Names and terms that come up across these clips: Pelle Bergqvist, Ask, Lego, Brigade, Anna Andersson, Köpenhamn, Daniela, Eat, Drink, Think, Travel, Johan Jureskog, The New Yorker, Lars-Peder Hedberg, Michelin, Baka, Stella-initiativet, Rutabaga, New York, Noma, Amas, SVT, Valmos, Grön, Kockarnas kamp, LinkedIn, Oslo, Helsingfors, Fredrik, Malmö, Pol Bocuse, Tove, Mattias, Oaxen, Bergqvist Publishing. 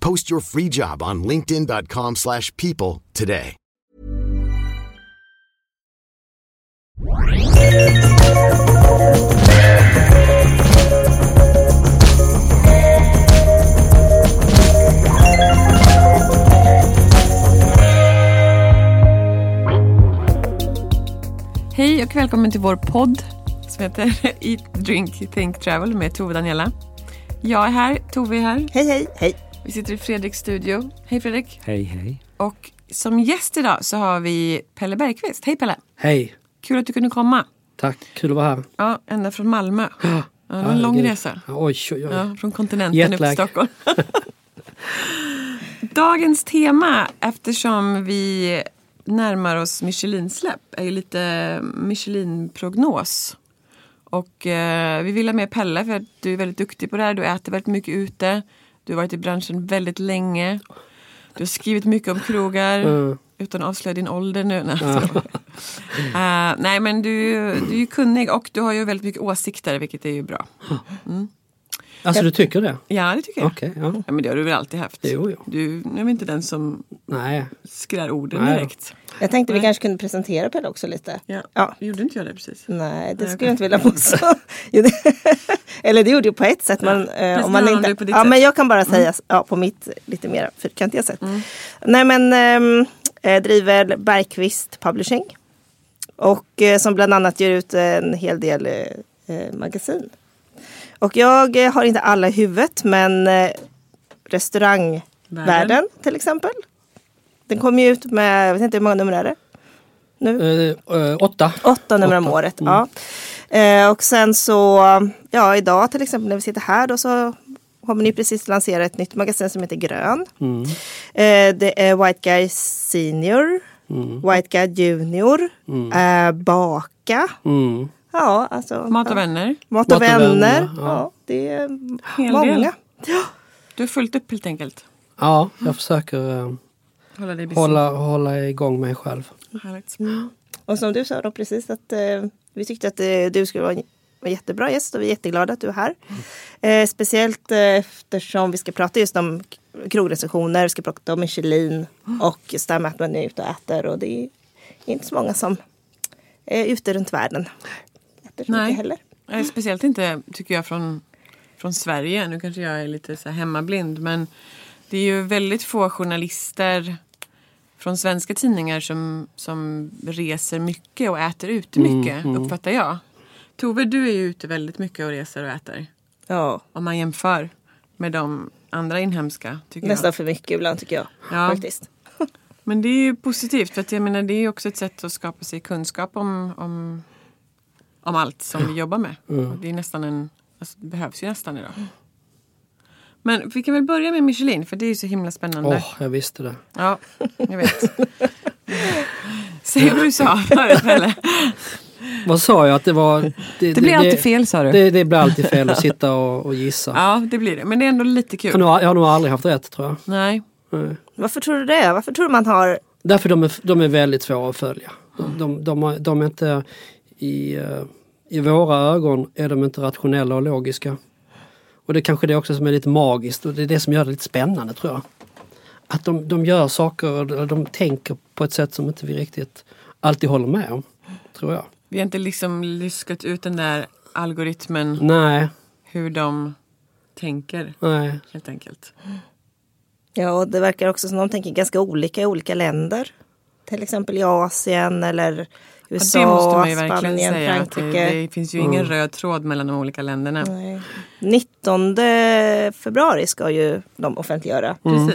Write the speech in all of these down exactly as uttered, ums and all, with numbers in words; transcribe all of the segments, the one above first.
Post your free job on linkedin dot com slash people today. Hej och välkommen till vår podd som heter Eat, Drink, Think, Travel med Tove och Daniela. Jag är här, Tove är här. Hej, hej, hej. Vi sitter i Fredriks studio. Hej Fredrik. Hej, hej. Och som gäst idag så har vi Pelle Bergqvist. Hej Pelle. Hej. Kul att du kunde komma. Tack, kul att vara här. Ja, ända från Malmö. Ja, det var en lång gud. resa. Oj, oj, oj. Ja, från kontinenten upp till Stockholm. Dagens tema, eftersom vi närmar oss Michelin-släpp, är ju lite Michelin-prognos. Och eh, vi vill ha med Pelle för att du är väldigt duktig på det här. Du äter väldigt mycket ute. Du har varit i branschen väldigt länge. Du har skrivit mycket om krogar. Mm. Utan att avslöja din ålder nu. Nej, mm. uh, nej men du, du är ju kunnig och du har ju väldigt mycket åsikter, vilket är ju bra. Mm. Alltså du tycker det? Ja, det tycker jag. Okay, ja. Ja, men det har du väl alltid haft. Jo, jo. Du är väl inte den som nej. skrar orden nej. direkt. Jag tänkte nej. vi kanske kunde presentera Pelle också lite. Ja, ja. Gjorde inte jag det precis? Nej, det nej, skulle jag inte vilja påstå. Eller det gjorde ju på ett sätt. Man, ja, eh, om man inte, på ditt ja, sätt. Men jag kan bara säga mm. ja, på mitt lite mer fyrkantiga sätt. Mm. Nej, men ehm, eh, driver Bergqvist Publishing. Och eh, som bland annat ger ut en hel del eh, magasin. Och jag har inte alla i huvudet, men restaurangvärlden till exempel. Den kommer ju ut med, jag vet inte hur många nummer är det? Nu? Eh, eh, åtta. Åtta nummer om året, mm. ja. Eh, och sen så, ja idag till exempel när vi sitter här då så har man ju precis lanserat ett nytt magasin som heter Grön. Mm. Eh, det är White Guide Senior, mm. White Guide Junior, mm. eh, Baka. Mm. Ja, alltså, Mat och vänner. Mat och vänner, ja. ja det är Hel många. Ja. Du är fullt upp helt enkelt. Ja, jag mm. försöker um, hålla, dig hålla, hålla igång mig själv. Mm. Och som du sa då precis att uh, vi tyckte att uh, du skulle vara en jättebra gäst och vi är jätteglada att du är här. Mm. Uh, speciellt uh, eftersom vi ska prata just om krogrecensioner, vi ska prata om Michelin mm. och just det här med att man är ute och äter. Och det är inte så många som är ute runt världen. Nej, heller. Speciellt inte tycker jag från, från Sverige. Nu kanske jag är lite så här hemmablind, men det är ju väldigt få journalister från svenska tidningar som, som reser mycket och äter ute mycket, mm, uppfattar jag. Tove, du är ju ute väldigt mycket och reser och äter. Ja. Om man jämför med de andra inhemska, tycker jag. Nästan för mycket ibland, tycker jag. Ja. Faktiskt. Men det är ju positivt, för att jag menar, det är ju också ett sätt att skapa sig kunskap om... om Om allt som vi jobbar med. Mm. Det är nästan en... Alltså, det behövs ju nästan idag. Men vi kan väl börja med Michelin. För det är ju så himla spännande. Åh, oh, jag visste det. Ja, jag vet. Säg vad du sa förut, eller? Vad sa jag? Att det var... Det, det, det blir alltid det, fel, sa du. Det, det blir alltid fel att sitta och, och gissa. Ja, det blir det. Men det är ändå lite kul. Jag har, jag har nog aldrig haft rätt, tror jag. Nej. Nej. Varför tror du det? Varför tror du man har... Därför de är, de är väldigt svåra att följa. De, de, de, de, de är inte... I, I våra ögon är de inte rationella och logiska. Och det kanske det också som är lite magiskt. Och det är det som gör det lite spännande, tror jag. Att de, de gör saker och de tänker på ett sätt som inte vi riktigt alltid håller med om, tror jag. Vi har inte liksom lyskat ut den där algoritmen. Nej. Hur de tänker. Nej. Helt enkelt. Ja, och det verkar också som de tänker ganska olika i olika länder. till exempel i Asien eller U S A, ja, det måste man ju verkligen Spanien, säga, Frankrike. Att det, det finns ju ingen mm. röd tråd mellan de olika länderna. Nej. nittonde februari ska ju de offentliggöra mm.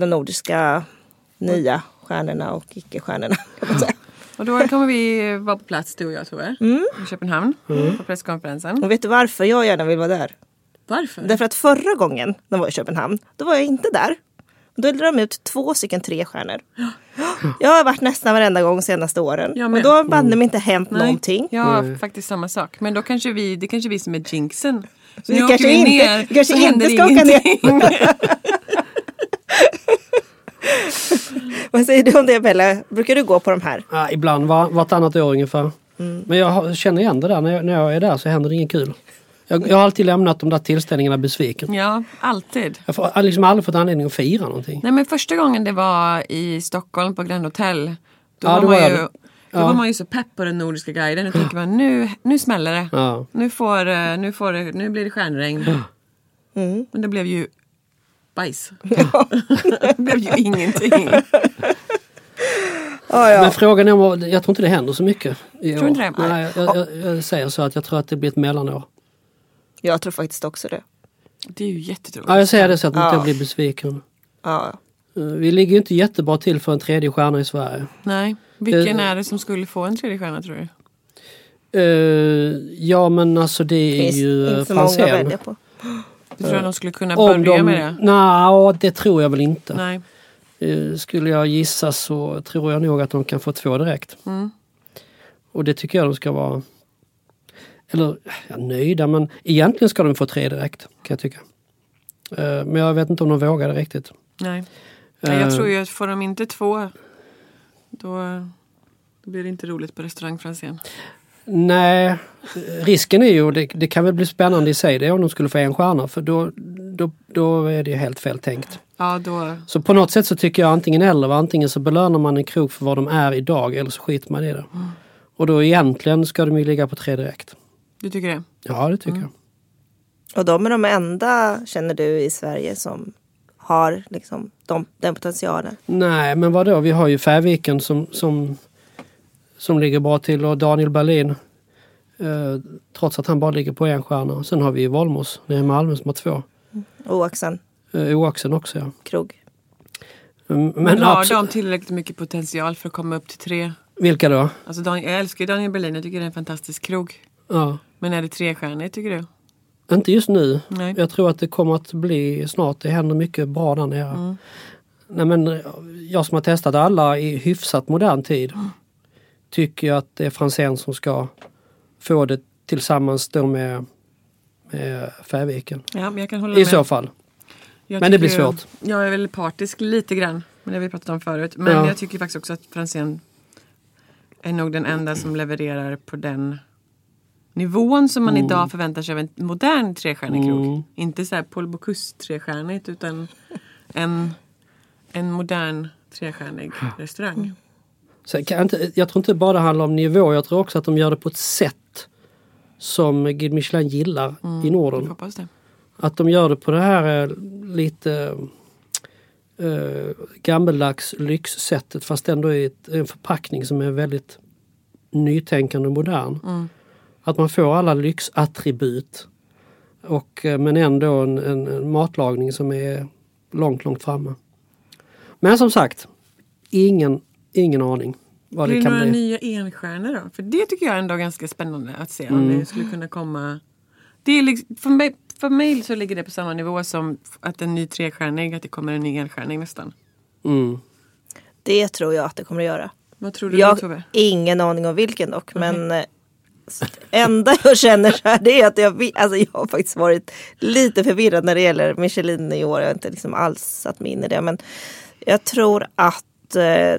de nordiska nya stjärnorna och icke-stjärnorna. Kan man säga. Och då kommer vi vara på plats, du och jag, tror jag, mm. i Köpenhamn mm. på presskonferensen. Och vet du varför jag gärna vill vara där? Varför? Därför att förra gången de var i Köpenhamn, då var jag inte där. Då delade de ut två stycken tre stjärnor. Jag har varit nästan varenda gång de senaste åren. Och då har bandet mm. inte hänt Nej. någonting. Ja, Nej. faktiskt samma sak. Men då kanske vi, det kanske vi som är jinxen. Så nu åker vi ner, inte, kanske så händer ingenting. Vad säger du om det, Pelle? Brukar du gå på de här? Ja, ibland, var, vartannat år ungefär. Mm. Men jag känner igen det där. När jag, när jag är där så händer det inget kul. Jag, jag har alltid lämnat de där tillställningarna besviken. Ja, alltid. Jag har liksom aldrig fått anledning att fira någonting. Nej, men första gången det var i Stockholm på Grand Hotel. Då, ja, var, då, man var, ju, då ja. var man ju så pepp på den nordiska guiden. Och tänker man, nu, nu smäller det. Ja. Nu, får, nu, får det nu blir det stjärnregn. Ja. Mm. Men det blev ju bajs. Ja. Det blev ju ingenting. Ah, ja. Men frågan är om, jag tror inte det händer så mycket. Tror du inte det? Nej, jag, jag, jag säger så att jag tror att det blir ett mellanår. Jag tror faktiskt också det. Det är ju jättetråkigt. Ja, jag säger det så att man inte ja. blir besviken. Ja. Vi ligger ju inte jättebra till för en tredje stjärna i Sverige. Nej. Vilken det, är det som skulle få en tredje stjärna, tror du? Uh, ja, men alltså det är det ju Frantzén. Du tror att de skulle kunna börja de, med det? Nej, det tror jag väl inte. Nej. Uh, skulle jag gissa så tror jag nog att de kan få två direkt. Mm. Och det tycker jag de ska vara... Eller, ja, nöjda, men egentligen ska de få tre direkt, kan jag tycka. Uh, men jag vet inte om de vågar det riktigt. Nej, uh, jag tror ju att får de inte två, då, då blir det inte roligt på restaurang Frantzén. Nej, risken är ju, det, det kan väl bli spännande i sig det om de skulle få en stjärna, för då, då, då är det ju helt fel tänkt. Ja, då... Så på något sätt så tycker jag antingen eller, antingen så belönar man en krog för vad de är idag, eller så skiter man i det. Mm. Och då egentligen ska de ju ligga på tre direkt. Du tycker det? Ja, det tycker mm. jag. Och de är de enda, känner du, i Sverige som har liksom de, den potentialen? Nej, men vadå? Vi har ju Färviken som, som, som ligger bra till och Daniel Berlin. Eh, trots att han bara ligger på en stjärna. Sen har vi ju Valmos, det är Malmö som har två. Mm. Oaxen. Eh, Oaxen också, ja. Krog. Men, men har absolut... de tillräckligt mycket potential för att komma upp till tre? Vilka då? Alltså, Dan- jag älskar ju Daniel Berlin, jag tycker det är en fantastisk krog. Ja. Men är det tre stjärnor, tycker du? Inte just nu. Nej. Jag tror att det kommer att bli snart. Det händer mycket bra där nere. Mm. Nej, men jag som har testat alla i hyfsat modern tid mm. tycker jag att det är Frantzén som ska få det tillsammans då med, med Färviken. Ja, men jag kan hålla I med. så fall. Jag men det blir svårt. Jag, jag är väl partisk lite grann. Men det har vi pratat om förut. Men ja. jag tycker faktiskt också att Frantzén är nog den enda som levererar på den... nivån som man mm. idag förväntar sig av en modern trestjärnig krog. Mm. Inte så här Pol Bocuse trestjärnigt, utan en, en modern trestjärnig restaurang. Mm. Så jag, inte, jag tror inte bara det handlar om nivå. Jag tror också att de gör det på ett sätt som Michelin gillar mm. i Norden. Jag hoppas det. Att de gör det på det här lite äh, gammeldags lyxsättet, fast ändå i ett, en förpackning som är väldigt nytänkande och modern. Mm. Att man får alla lyxattribut, och, men ändå en, en, en matlagning som är långt, långt framme. Men som sagt, ingen, ingen aning vad det, det kan bli. Blir det några nya enstjärnor då? För det tycker jag ändå är ganska spännande att se om mm. det skulle kunna komma... Det är liksom, för, mig, för mig så ligger det på samma nivå som att en ny trestjärning, att det kommer en ny enstjärning nästan. Mm. Det tror jag att det kommer att göra. Vad tror du, jag, Tove? Ingen aning om vilken dock, mm. men... enda jag känner så här, det är att jag, alltså jag har faktiskt varit lite förvirrad när det gäller Michelin i år. Jag har inte liksom alls satt mig in i det, men jag tror att eh,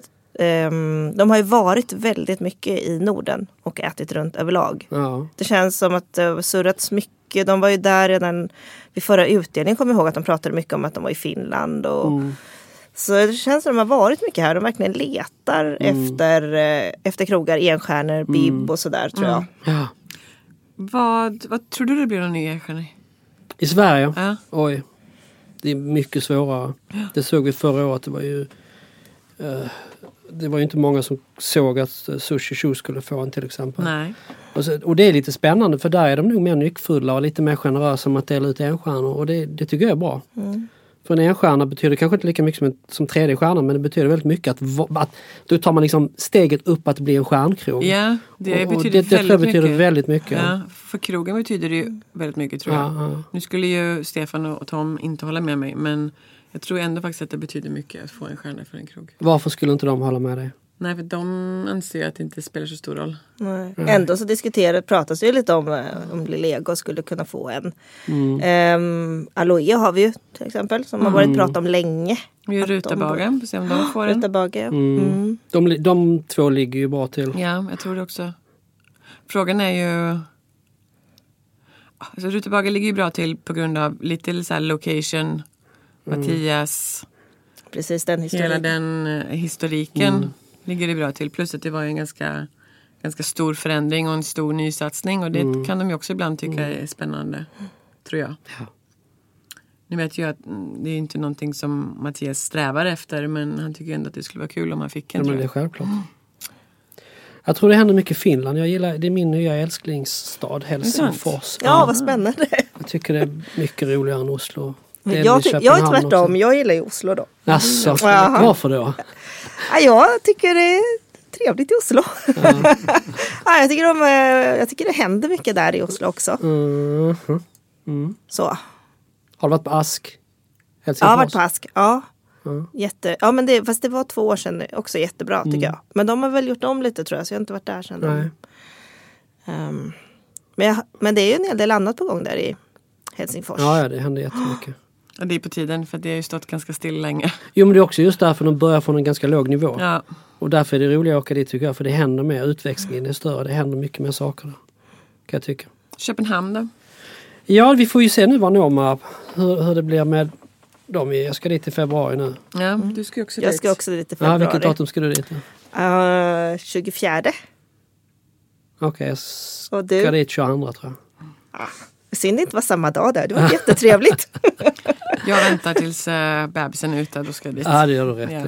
eh, de har ju varit väldigt mycket i Norden och ätit runt överlag. Ja. Det känns som att det har surrats mycket. De var ju där redan vid förra utdelningen, kommer jag ihåg att de pratade mycket om att de var i Finland och mm. så det känns som de har varit mycket här. De verkligen letar mm. efter, eh, efter krogar, enstjärnor, bib mm. och sådär, tror mm. jag. Ja. Vad, vad tror du det blir någon ny enstjärna i? I Sverige? Ja. Oj, det är mycket svårare. Ja. Det såg vi förra året. Det var ju eh, det var ju inte många som såg att Sushi Show skulle få en till exempel. Nej. Och, så, och det är lite spännande, för där är de nog mer nyckfulla och lite mer generösa med att dela ut enstjärnor, och det, det tycker jag är bra. Mm. För en enstjärna betyder kanske inte lika mycket som, en, som tredje stjärna, men det betyder väldigt mycket att, att då tar man liksom steget upp att bli en stjärnkrog. Ja, det och, och betyder, det, det väldigt, betyder mycket. väldigt mycket. Ja, för krogen betyder det ju väldigt mycket, tror jag. Ja, ja. Nu skulle ju Stefan och Tom inte hålla med mig, men jag tror ändå faktiskt att det betyder mycket att få en stjärna för en krog. Varför skulle inte de hålla med dig? Nej, för de anser att det inte spelar så stor roll. Nej. Mm. Ändå så diskuterar, pratas ju lite om om Lego skulle kunna få en. Mm. Ehm, Aloe har vi ju till exempel, som mm. har varit pratat om länge. Vi har Rutabaga, se om de får en. Rutabaga, mm. Mm. De, de två ligger ju bra till. Ja, jag tror det också. Frågan är ju... Alltså, Rutabaga ligger ju bra till på grund av lite så här location... Mm. Mattias. Precis, den historiken. Hela den historiken mm. ligger det bra till. Plus att det var en ganska, ganska stor förändring och en stor nysatsning. Och det mm. kan de ju också ibland tycka mm. är spännande, tror jag. Ja. Nu vet jag att det är inte någonting som Mattias strävar efter. Men han tycker ändå att det skulle vara kul om han fick en. Ja, men det är självklart. Mm. Jag tror det händer mycket i Finland. Jag gillar, det är min nya älsklingsstad, Helsingfors. Ja, vad spännande. Jag tycker det är mycket roligare än Oslo. Jag, ty- jag är tvärtom, jag gillar ju Oslo då. Alltså, varför då? Ja, jag tycker det är trevligt i Oslo. Ja. Ja, jag, tycker de, jag tycker det händer mycket där i Oslo också. Mm. Mm. Så. Har du varit på Ask? Helsingfors? Ja, jag har varit på Ask, ja. Mm. Jätte, ja men det, fast det var två år sedan, också jättebra tycker mm. jag. Men de har väl gjort om lite tror jag, så jag har inte varit där sedan. Mm. Um, men, jag, men det är ju en hel del annat på gång där i Helsingfors. Ja, det händer jättemycket. Ja, det är på tiden, för det har ju stått ganska still länge. Jo, men det är också just därför de börjar från en ganska låg nivå. Ja. Och därför är det roligt att åka dit tycker jag, för det händer mer, utväxlingen är större, det händer mycket mer saker där, kan jag tycka. Köpenhamn då? Ja, vi får ju se nu vad Noma, hur, hur det blir med dem. Jag ska dit i februari nu. Ja, du ska också dit. Jag ska också dit i februari. Ja, vilket datum ska du dit? Uh, tjugofjärde. Okej, okay, jag ska dit tjugoandra tror jag. Ah. Synd inte var samma dag där. Det var jättetrevligt. Jag väntar tills äh, bebisen är ute. Då ska jag dit. Ja, det gör du rätt ja. i.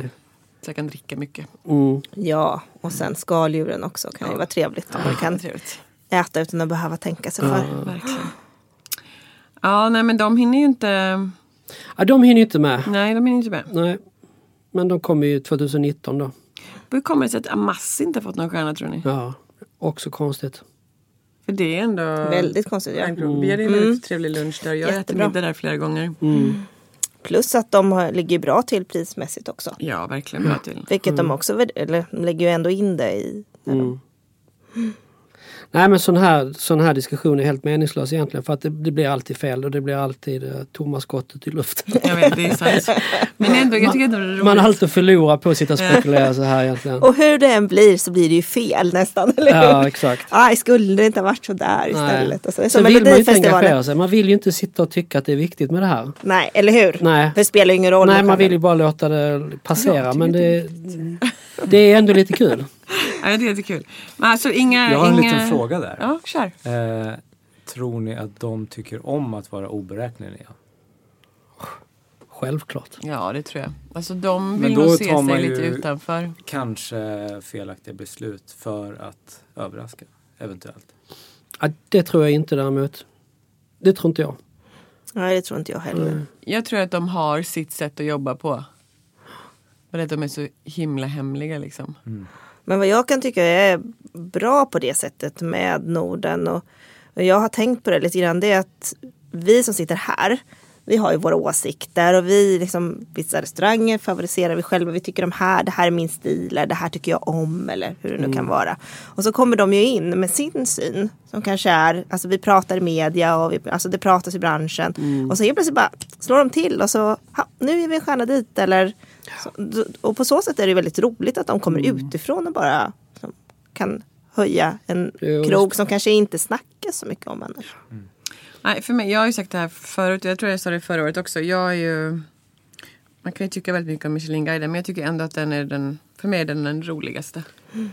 Så jag kan dricka mycket. Mm. Ja, och sen skaldjuren också. Kan ja. ju vara trevligt. Ja, man kan trevligt. äta utan att behöva tänka sig ja. för. Verkligen. Ja, nej men de hinner ju inte... Ja, de hinner ju inte med. Nej, de hinner inte med. Nej. Men de kommer ju tjugonitton då. Hur kommer det sig att Amas inte har fått någon stjärna, tror ni? Ja, också konstigt. Det är ändå... Väldigt konstigt, ja. Mm. Vi hade en mm. trevlig lunch där. Jag äter middag där flera gånger. Mm. Plus att de ligger bra till prismässigt också. Ja, verkligen bra till. Mm. Vilket de också eller, lägger ju ändå in det i. Mm. Mm. Nej, men sån här, sån här diskussion är helt meningslös egentligen. För att det, det blir alltid fel och det blir alltid eh, tomma skottet i luften. Jag vet, det är sant. Men ändå, jag tycker man, det är roligt. Man har alltid förlorat på att sitta och spekulera så här egentligen. Och hur det än blir så blir det ju fel nästan, eller hur? Ja, exakt. Aj, skulle det inte ha varit så där istället? Och så, så, så vill man ju inte engagera sig. Man vill ju inte sitta och tycka att det är viktigt med det här. Nej, eller hur? Nej. Det spelar ju ingen roll. Nej, man vill ju bara låta det passera. Ja, men det, det är ändå lite kul. Ja, det är jättekul. Men alltså, inga, jag har en inga... liten fråga där. Ja, kör. Eh, tror ni att de tycker om att vara oberäkneliga? Självklart. Ja, det tror jag. Alltså, de vill nog se sig lite utanför. Kanske felaktiga beslut för att överraska, eventuellt. Ja, det tror jag inte däremot. Det tror inte jag. Nej, det tror inte jag heller. Mm. Jag tror att de har sitt sätt att jobba på. Men att de är så himla hemliga liksom. Mm. Men vad jag kan tycka är bra på det sättet med Norden, och jag har tänkt på det lite grann, det är att vi som sitter här, vi har ju våra åsikter och vi liksom, vissa restauranger favoriserar vi själva, vi tycker de här, det här är min stil, eller det här tycker jag om, eller hur det nu mm. kan vara. Och så kommer de ju in med sin syn som kanske är, alltså vi pratar i media och vi, alltså det pratas i branschen mm. och så helt plötsligt bara slår de till och så, ha, nu är vi en stjärna dit, eller så, och på så sätt är det väldigt roligt att de kommer mm. utifrån och bara liksom, kan höja en jo, krog som kanske inte snackar så mycket om annars. Mm. Nej, för mig, jag har ju sagt det här förut, jag tror jag sa det förra året också, jag är ju, man kan ju tycka väldigt mycket om Michelin-guiden, men jag tycker ändå att den är den, för mig är den den roligaste. Mm.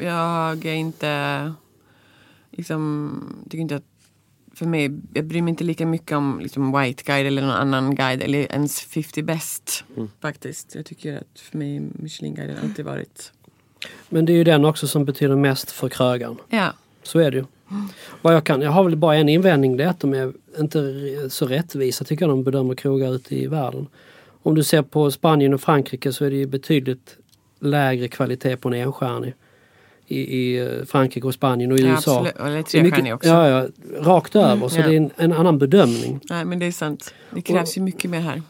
Jag, jag är inte liksom, tycker inte att för mig, jag bryr mig inte lika mycket om liksom White Guide eller någon annan guide eller ens femtio bäst mm. faktiskt. Jag tycker att för mig Michelin-guiden mm. alltid varit. Men det är ju den också som betyder mest för krögaren. Ja. Så är det ju. Mm. Vad jag kan, jag har väl bara en invändning, det är att de är inte så rättvisa tycker jag de bedömer krogar ute i världen. Om du ser på Spanien och Frankrike så är det ju betydligt lägre kvalitet på en enstjärnig i, i Frankrike och Spanien och i ja, U S A. Absolut. Eller trestjärnig också. Ja, ja, rakt över. Mm, så ja. Det är en, en annan bedömning. Nej, men det är sant. Det krävs och, ju mycket mer här.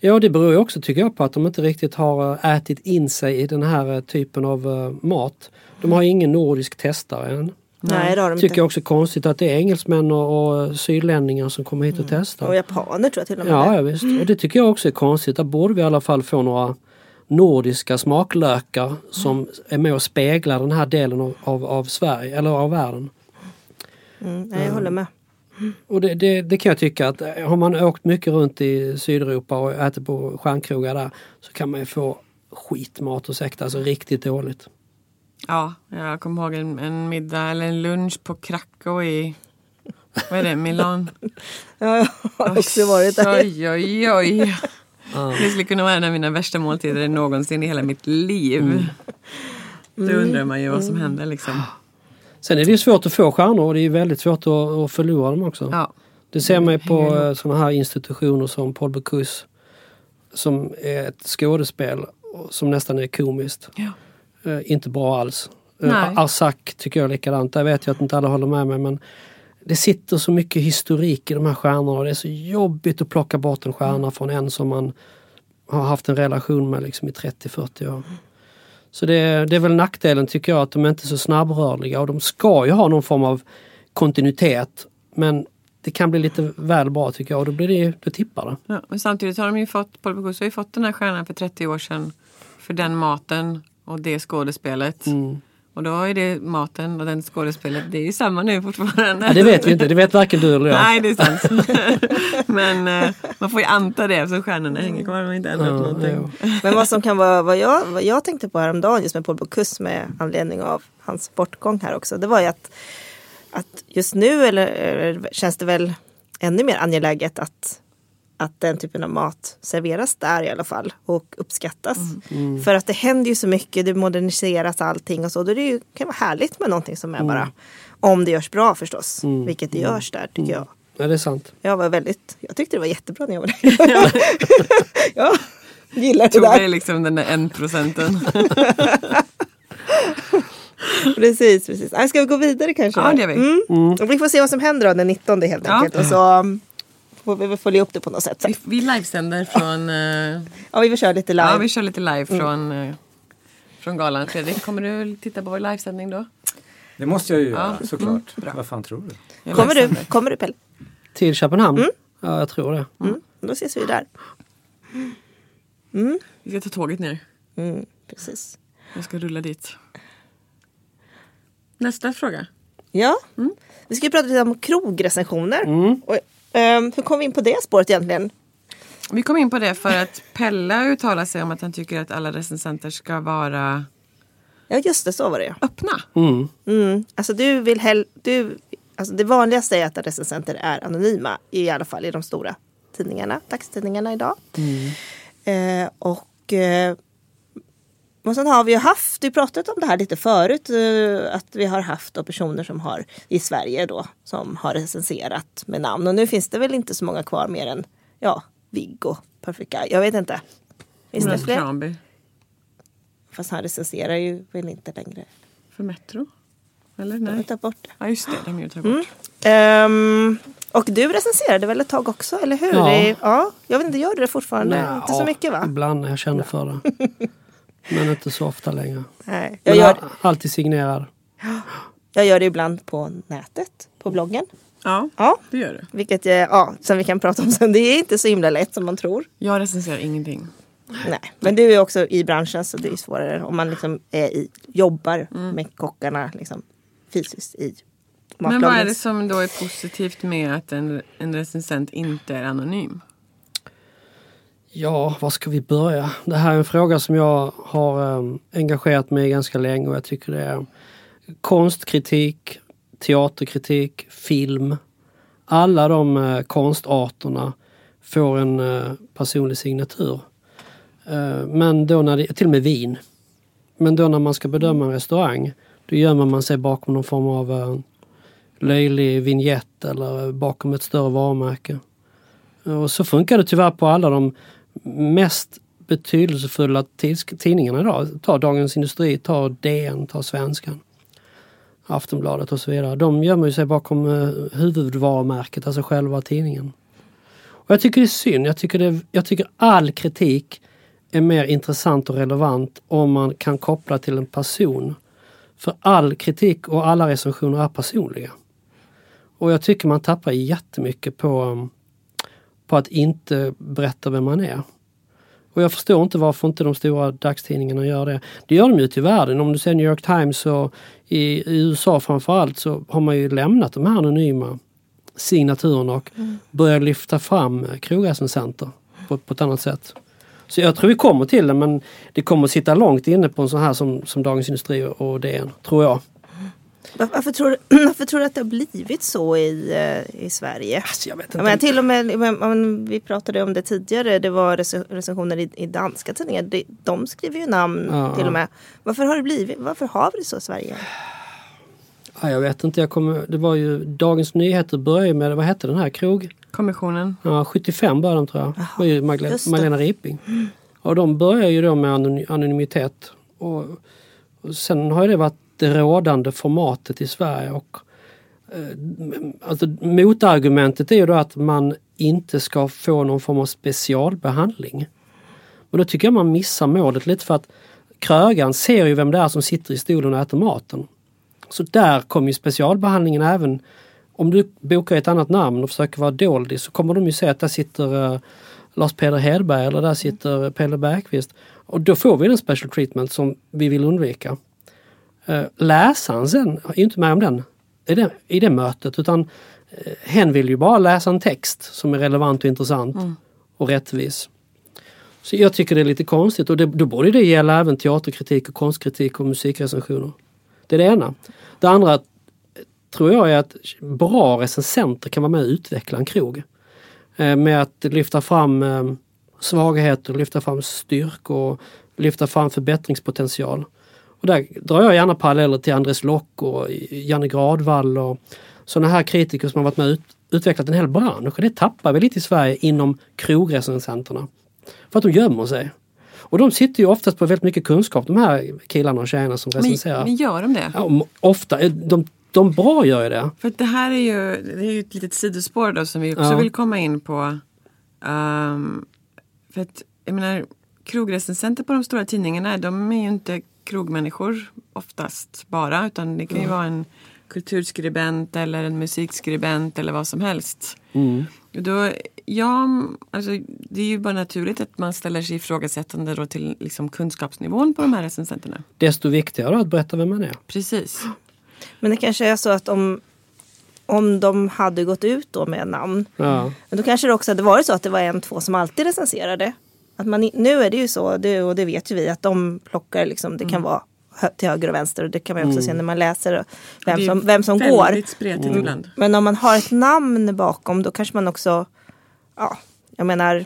Ja, det beror ju också tycker jag på att de inte riktigt har ätit in sig i den här typen av uh, mat. De har ingen nordisk testare än. Nej, det har de tycker inte. Jag också konstigt att det är engelsmän och, och sydlänningar som kommer hit och mm. testar. Och japaner tror jag till och med. Ja, ja visst. Mm. Och det tycker jag också är konstigt. Där borde vi i alla fall få några nordiska smaklökar som mm. är med och speglar den här delen av, av, av Sverige eller av världen. Mm, jag håller med. Mm. Och det, det, det kan jag tycka att har man åkt mycket runt i Sydeuropa och ätit på stjärnkrogar där så kan man ju få skitmat och säkert alltså riktigt dåligt. Ja, jag kommer ihåg en, en middag eller en lunch på Krakow i, vad är det, Milan? Ja, jag har också varit där. Oj, oj, oj. Ah. Det skulle kunna vara en av mina värsta måltider någonsin i hela mitt liv. Mm. Då undrar man ju vad som händer liksom. Sen är det ju svårt att få stjärnor och det är väldigt svårt att förlora dem också. Ja. Det ser man ju på sådana här institutioner som Pol Bocuse som är ett skådespel som nästan är komiskt. Ja. Inte bra alls. Arsak tycker jag likadant. Där vet jag att inte alla håller med mig, men det sitter så mycket historik i de här stjärnorna och det är så jobbigt att plocka bort en stjärna mm. från en som man har haft en relation med liksom i trettio till fyrtio år. Mm. Så det, det är väl nackdelen tycker jag att de är inte är så snabbrörliga och de ska ju ha någon form av kontinuitet, men det kan bli lite väl bra tycker jag och då blir det, då tippar det. Ja, men samtidigt har de ju fått, Pol Bocuse har ju fått den här stjärnan för trettio år sedan för den maten och det skådespelet. Mm. Och då är det maten och den skådespelet. Det är ju samma nu fortfarande. Ja, det vet vi inte. Det vet varken du eller jag. Nej, det är sant. Men eh, man får ju anta det eftersom stjärnorna hänger kvar och inte ändrat ja, någonting. Ja. Men vad som kan vara, vad jag, vad jag tänkte på häromdagen just med Pol Bocuse med anledning av hans bortgång här också. Det var ju att, att just nu eller, känns det väl ännu mer angeläget att att den typen av mat serveras där i alla fall och uppskattas. Mm. För att det händer ju så mycket, det moderniseras allting och så. Då det ju, kan det vara härligt med någonting som är mm. bara, om det görs bra förstås, mm. vilket det görs där tycker mm. jag. Ja, det är sant. Jag var väldigt, jag tyckte det var jättebra när jag var där. Ja. Ja, gillar det tog där. Tog det liksom den där en procenten. precis, precis. Ah, ska vi gå vidare kanske? Ja, det gör vi. Mm. Mm. Och vi får se vad som händer då den nittonde helt enkelt. Ja. Och så får vi följa upp det på något sätt. Sen. Vi, vi livesänder från... Uh... Ja, vi kör lite live. Ja, vi kör lite live från, mm. uh, från galan. Fredrik, kommer du titta på vår livesändning då? Det måste jag ju göra, ja. Såklart. Mm. Vad fan tror du? Kommer du, kommer du, Pelle? Till Köpenhamn? Mm. Ja, jag tror det. Mm. Mm. Då ses vi där. Mm. Vi ska ta tåget ner. Mm, precis. Jag ska rulla dit. Nästa fråga. Ja. Mm. Vi ska ju prata lite om krogrecensioner. Mm. Och Um, hur kom vi in på det spåret egentligen? Vi kom in på det för att Pelle uttalar sig om att han tycker att alla recensenter ska vara... Ja, just det, så var det ju. Öppna. Mm. Mm. Alltså, du vill hell- du, alltså, det vanligaste är att recensenter är anonyma, i alla fall i de stora tidningarna, dagstidningarna idag. Mm. Eh, och, eh, och sen har vi ju haft, du pratat om det här lite förut, eh, att vi har haft då, personer som har, i Sverige då, som har recenserat med namn. Och nu finns det väl inte så många kvar mer än, ja, Viggo, Perfika. Jag vet inte. Finns det fler? Fast han recenserar ju väl inte längre. För Metro? Eller nej? De tar bort det. Ja, just det. De ju tar bort. Mm. Um, och du recenserade väl ett tag också, eller hur? Ja. Det, ja jag vet inte, gör du det fortfarande? Nej, inte ja, så mycket, va? Ibland jag känner för det. Men inte så ofta längre. Nej. Jag gör... alltid signerar. Jag gör det ibland på nätet, på bloggen. Ja, ja. Det gör det. Vilket ja, som vi kan prata om sen. Det är inte så himla lätt som man tror. Jag recenserar ingenting. Nej, men du är också i branschen så det är svårare. Om man liksom är i, jobbar mm. med kockarna liksom, fysiskt i matbloggen. Men vad är det som då är positivt med att en, en recensent inte är anonym? Ja, var ska vi börja? Det här är en fråga som jag har um, engagerat mig i ganska länge och jag tycker det är... Konstkritik, teaterkritik, film, alla de eh, konstarterna får en eh, personlig signatur. Eh, men då när det, till och med vin. Men då när man ska bedöma en restaurang, då gömmer man sig bakom någon form av eh, löjlig vignett eller bakom ett större varumärke. Och så funkar det tyvärr på alla de mest betydelsefulla tids- tidningarna idag. Ta Dagens Industri, ta D N, ta Svenskan, Aftonbladet och så vidare. De gömmer sig bakom eh, huvudvarumärket, alltså själva tidningen. Och jag tycker det är synd. Jag tycker, det, jag tycker all kritik är mer intressant och relevant om man kan koppla till en person. För all kritik och alla recensioner är personliga. Och jag tycker man tappar jättemycket på, på att inte berätta vem man är. Och jag förstår inte varför inte de stora dagstidningarna gör det. Det gör de ju till världen. Om du ser New York Times och i U S A framförallt, så har man ju lämnat de här anonyma signaturerna och mm. börjar lyfta fram krogresenscenter på, på ett annat sätt. Så jag tror vi kommer till det, men det kommer att sitta långt inne på en sån här som, som Dagens Industri och D N, tror jag. Varför tror, varför tror du att det har blivit så i, i Sverige? Alltså, jag vet inte. Men, till och med, men, vi pratade om det tidigare, det var recensioner i, i danska tidningar. De, de skriver ju namn ja. till och med. Varför har det blivit? Varför har vi det så i Sverige? Ja, jag vet inte, jag kommer, det var ju Dagens Nyheter började med, vad hette den här krog? Kommissionen. Ja, sjuttiofem började de, tror jag. Det var ju Magdalena, Magdalena Ripping. Mm. Och de började ju då med anonymitet. Och, och sen har det varit det rådande formatet i Sverige. Och, eh, alltså, motargumentet är ju då att man inte ska få någon form av specialbehandling. Och då tycker jag man missar målet lite, för att krögan ser ju vem det är som sitter i stolen och äter maten. Så där kommer ju specialbehandlingen även. Om du bokar ett annat namn och försöker vara dålig, så kommer de ju säga att där sitter eh, Lars-Peder Hedberg eller där sitter Pelle Bergqvist. Och då får vi en special treatment som vi vill undvika. Eh, läsaren sen är ju inte med om den i det, i det mötet, utan eh, hen vill ju bara läsa en text som är relevant och intressant mm. och rättvis. Så jag tycker det är lite konstigt, och det, då borde det gälla även teaterkritik och konstkritik och musikrecensioner. Det är det ena. Det andra tror jag är att bra recensenter kan vara med och utveckla en krog. Eh, med att lyfta fram eh, svagheter, lyfta fram styrkor och lyfta fram förbättringspotential. Och där drar jag gärna paralleller till Andres Lock och Janne Gradvall och sådana här kritiker som har varit med och ut, utvecklat en hel bransch. Och det tappar vi lite i Sverige inom krogrecensenterna. För att de gömmer sig. Och de sitter ju oftast på väldigt mycket kunskap, de här killarna och tjejerna som recenserar. Men gör de det? Ja, ofta. De, de bra gör ju det. För det här är ju, det är ju ett litet sidospår då som vi också ja. vill komma in på. Um, för att, jag menar, krogrecensenter på de stora tidningarna, de är ju inte krogmänniskor oftast bara, utan det kan ju mm. vara en kulturskribent eller en musikskribent eller vad som helst. Mm. Då, ja, alltså, det är ju bara naturligt att man ställer sig ifrågasättande då till liksom kunskapsnivån på de här recensenterna. Desto viktigare att berätta vem man är. Precis. Men det kanske är så att om, om de hade gått ut då med namn, ja. då kanske det också hade varit så att det var en, två som alltid recenserade. Att man, nu är det ju så, det, och det vet ju vi, att de plockar liksom, det kan mm. vara till höger och vänster, och det kan man också mm. se när man läser vem som, vem som går. Mm. Men om man har ett namn bakom, då kanske man också, ja, jag menar,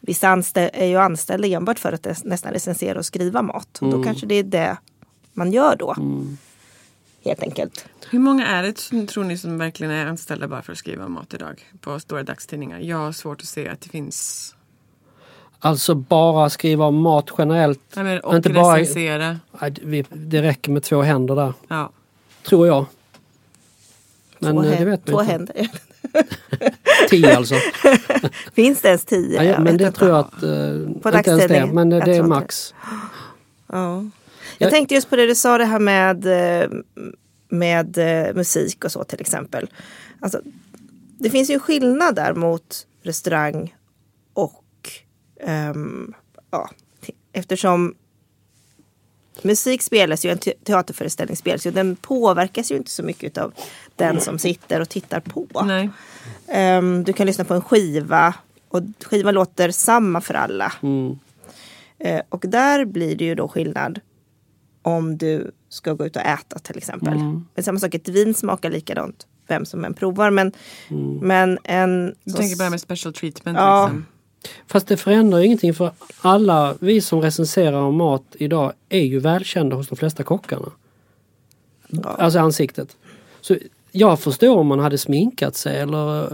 vissa anställ, är ju anställda enbart för att det, nästan recensera och skriva mat. Mm. Då kanske det är det man gör då. Mm. Helt enkelt. Hur många är det, tror ni, som verkligen är anställda bara för att skriva mat idag på stora dagstidningar? Jag har svårt att se att det finns. Alltså bara skriva om mat generellt. Ja, men, och inte bara recensera. Det räcker med två händer där. Ja. Tror jag. Men två, det vet två händer. tio alltså. Finns det ens tio? Ja, jag men det inte. tror jag att... Eh, på inte ens det, men det är max. Det. Ja. Jag, jag tänkte just på det du sa, det här med, med musik och så till exempel. Alltså, det finns ju en skillnad där mot restaurang och Um, ja, t- eftersom musik spelas ju, en te- teaterföreställning spelas ju, den påverkas ju inte så mycket av den som sitter och tittar på. Nej. Um, du kan lyssna på en skiva, och skivan låter samma för alla. Mm. Uh, och där blir det ju då skillnad om du ska gå ut och äta till exempel. Mm. Men samma sak, ett vin smakar likadant vem som än provar. Men, mm. men en... Jag tänker bara med special treatment. Ja. Liksom. Fast det förändrar ingenting, för alla vi som recenserar mat idag är ju välkända hos de flesta kockarna. Ja. Alltså ansiktet. Så jag förstår om man hade sminkat sig eller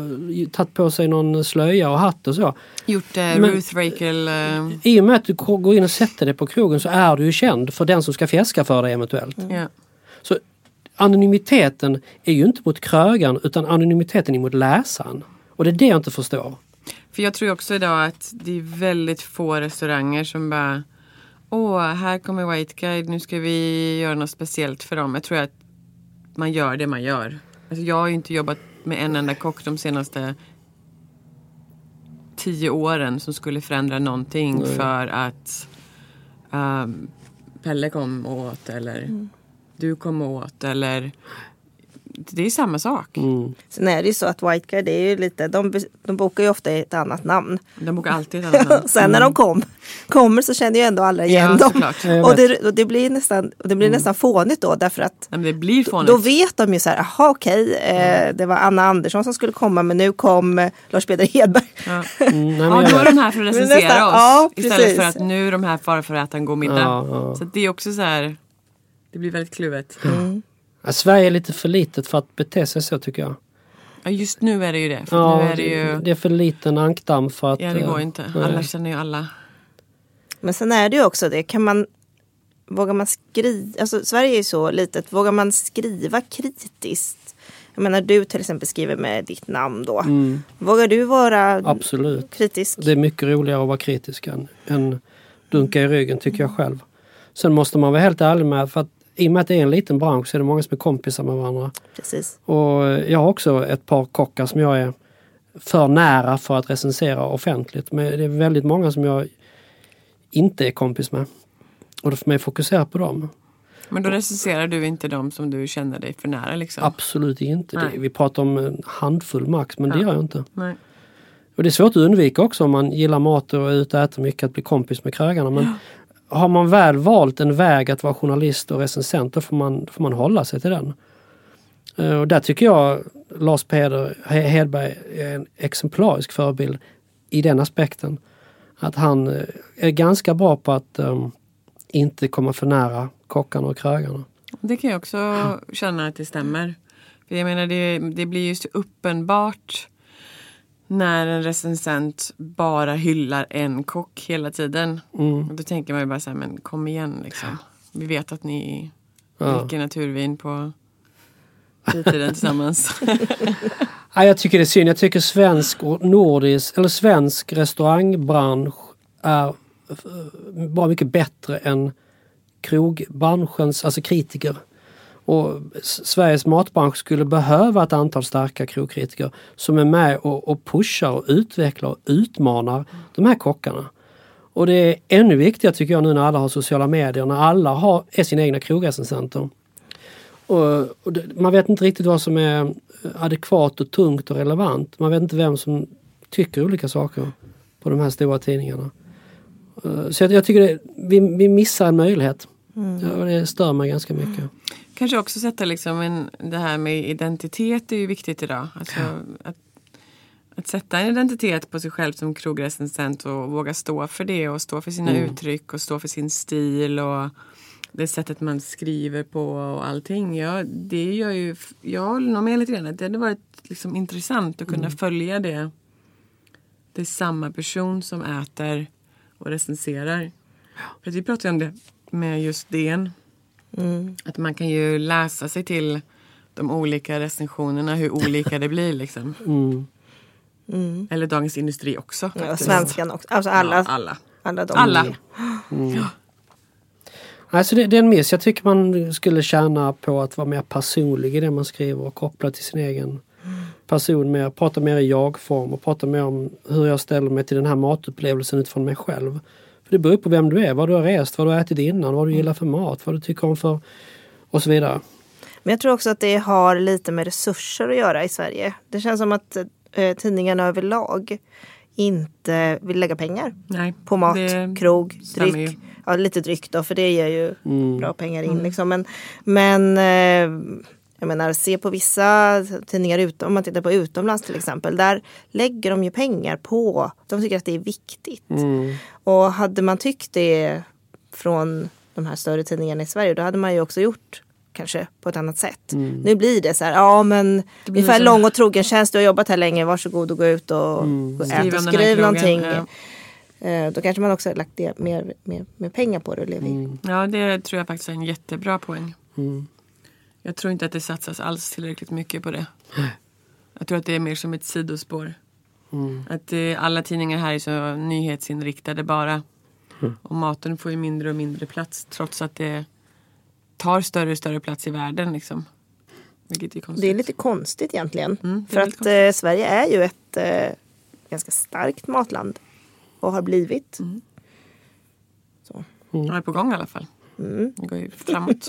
tagit på sig någon slöja och hatt och så. Gjort eh, men, Ruth Rachel... Eh... I och med att du går in och sätter dig på krogen så är du ju känd för den som ska fjäska för dig eventuellt. Mm. Yeah. Så anonymiteten är ju inte mot krögan utan anonymiteten är mot läsaren. Och det är det jag inte förstår. För jag tror också idag att det är väldigt få restauranger som bara åh, här kommer White Guide, nu ska vi göra något speciellt för dem. Jag tror att man gör det man gör. Alltså jag har ju inte jobbat med en enda kock de senaste tio åren som skulle förändra någonting Nej. för att um, Pelle kom åt eller mm. du kom åt eller... Det är samma sak. Mm. Sen är det ju så att White Guide, det är ju lite, de, de bokar ju ofta ett annat namn. De bokar alltid ett annat namn. Sen mm. när de kom, kommer så känner ju ändå alla igen ja, dem. Och det, och det blir, nästan, och det blir mm. nästan fånigt då, därför att Nej, men det blir fånigt. Då vet de ju så här, aha okej, eh, det var Anna Andersson som skulle komma, men nu kom eh, Lars-Peder Hedberg. Ja, mm, ja då är de här för att recensera nästan, oss. Ja, istället för att nu är de här bara för att äta en god middag. Ja, ja. Så det är också så här, det blir väldigt kluvet. Mm. Ja, Sverige är lite för litet för att bete sig så, tycker jag. Ja, just nu är det ju det. För ja, nu är det, ju... det är för liten ankdamm för att... Ja, det går inte. Nej. Alla känner ju alla. Men sen är det ju också det. Kan man... Vågar man skriva... Alltså, Sverige är ju så litet. Vågar man skriva kritiskt? Jag menar, du till exempel skriver med ditt namn då. Mm. Vågar du vara Absolut. kritisk? Det är mycket roligare att vara kritisk än, än dunka i ryggen, tycker jag själv. Sen måste man vara helt ärlig med... För att i och med att det är en liten bransch så är det många som är kompisar med varandra. Precis. Och jag har också ett par kockar som jag är för nära för att recensera offentligt. Men det är väldigt många som jag inte är kompis med. Och då får man fokusera på dem. Men då recenserar du inte dem som du känner dig för nära liksom? Absolut inte. Det, vi pratar om en handfull max, men ja. det gör jag inte. Nej. Och det är svårt att undvika också om man gillar mat och är ute och äter mycket att bli kompis med krögarna. Men... Ja. Har man väl valt en väg att vara journalist och recensent, då får man, får man hålla sig till den. Och där tycker jag Lars-Peder Hedberg är en exemplarisk förebild i den aspekten. Att han är ganska bra på att um, inte komma för nära kockarna och krögarna. Det kan jag också ja. känna att det stämmer. För jag menar, det, det blir ju så uppenbart när en recensent bara hyllar en kock hela tiden. Mm. Då tänker man ju bara så här, men kom igen liksom. Vi vet att ni dricker ja. naturvin på fritiden tillsammans. Ja, jag tycker det är synd. Jag tycker svensk och nordisk, eller svensk restaurangbransch är bara mycket bättre än krogbranschens, alltså kritiker. Och Sveriges matbransch skulle behöva ett antal starka krogkritiker som är med och, och pushar och utvecklar och utmanar mm. de här kockarna. Och det är ännu viktigare tycker jag nu när alla har sociala medier, när alla har, är sina egna krogrecensenter. Och, och det, man vet inte riktigt vad som är adekvat och tungt och relevant. Man vet inte vem som tycker olika saker på de här stora tidningarna. Så jag, jag tycker det, vi, vi missar en möjlighet. Mm. Och det stör mig ganska mycket. Mm. Kanske också sätta liksom en, det här med identitet är ju viktigt idag. Alltså att, att sätta en identitet på sig själv som krogrecensent och våga stå för det och stå för sina mm. uttryck och stå för sin stil och det sättet man skriver på och allting. Ja, det gör ju, jag håller nog med lite grann. Det hade varit liksom intressant att kunna mm. följa det. Det är samma person som äter och recenserar. För vi pratade om det med just D N. Mm. Att man kan ju läsa sig till de olika recensionerna, hur olika det blir liksom. Mm. Mm. Eller Dagens Industri också. Ja, Svenskan också. Alltså alla. Ja, alla. Alla. De alla. Mm. Ja. Alltså det, det är en miss. Jag tycker man skulle tjäna på att vara mer personlig i det man skriver och koppla till sin egen person. Mer, prata mer i jag-form och prata mer om hur jag ställer mig till den här matupplevelsen utifrån mig själv. För det beror på vem du är, vad du har rest, vad du har ätit innan, vad du gillar för mat, vad du tycker om för och så vidare. Men jag tror också att det har lite med resurser att göra i Sverige. Det känns som att eh, tidningarna överlag inte vill lägga pengar Nej, på mat, krog, dryck. Ja, lite dryck då, för det ger ju mm. bra pengar in. Mm. Liksom. Men, men eh, Jag menar, se på vissa tidningar, utom, om man tittar på utomlands till exempel, där lägger de ju pengar på, de tycker att det är viktigt. Mm. Och hade man tyckt det från de här större tidningarna i Sverige, då hade man ju också gjort kanske på ett annat sätt. Mm. Nu blir det så här, ja men ungefär lång och trogen tjänst, du har jobbat här länge, varsågod och gå ut och, mm. gå och äta och skriv någonting. Ja. Då kanske man också har lagt det mer, mer, mer pengar på det. Mm. Ja, det tror jag faktiskt är en jättebra poäng. Mm. Jag tror inte att det satsas alls tillräckligt mycket på det. Mm. Jag tror att det är mer som ett sidospår. Mm. Att eh, alla tidningar här är så nyhetsinriktade bara. Mm. Och maten får ju mindre och mindre plats, trots att det tar större och större plats i världen liksom. Vilket är konstigt. Det är lite konstigt egentligen. Mm, för att eh, Sverige är ju ett eh, ganska starkt matland. Och har blivit. Mm. Så. Mm. Jag är på gång i alla fall. Mm. Det går ju framåt.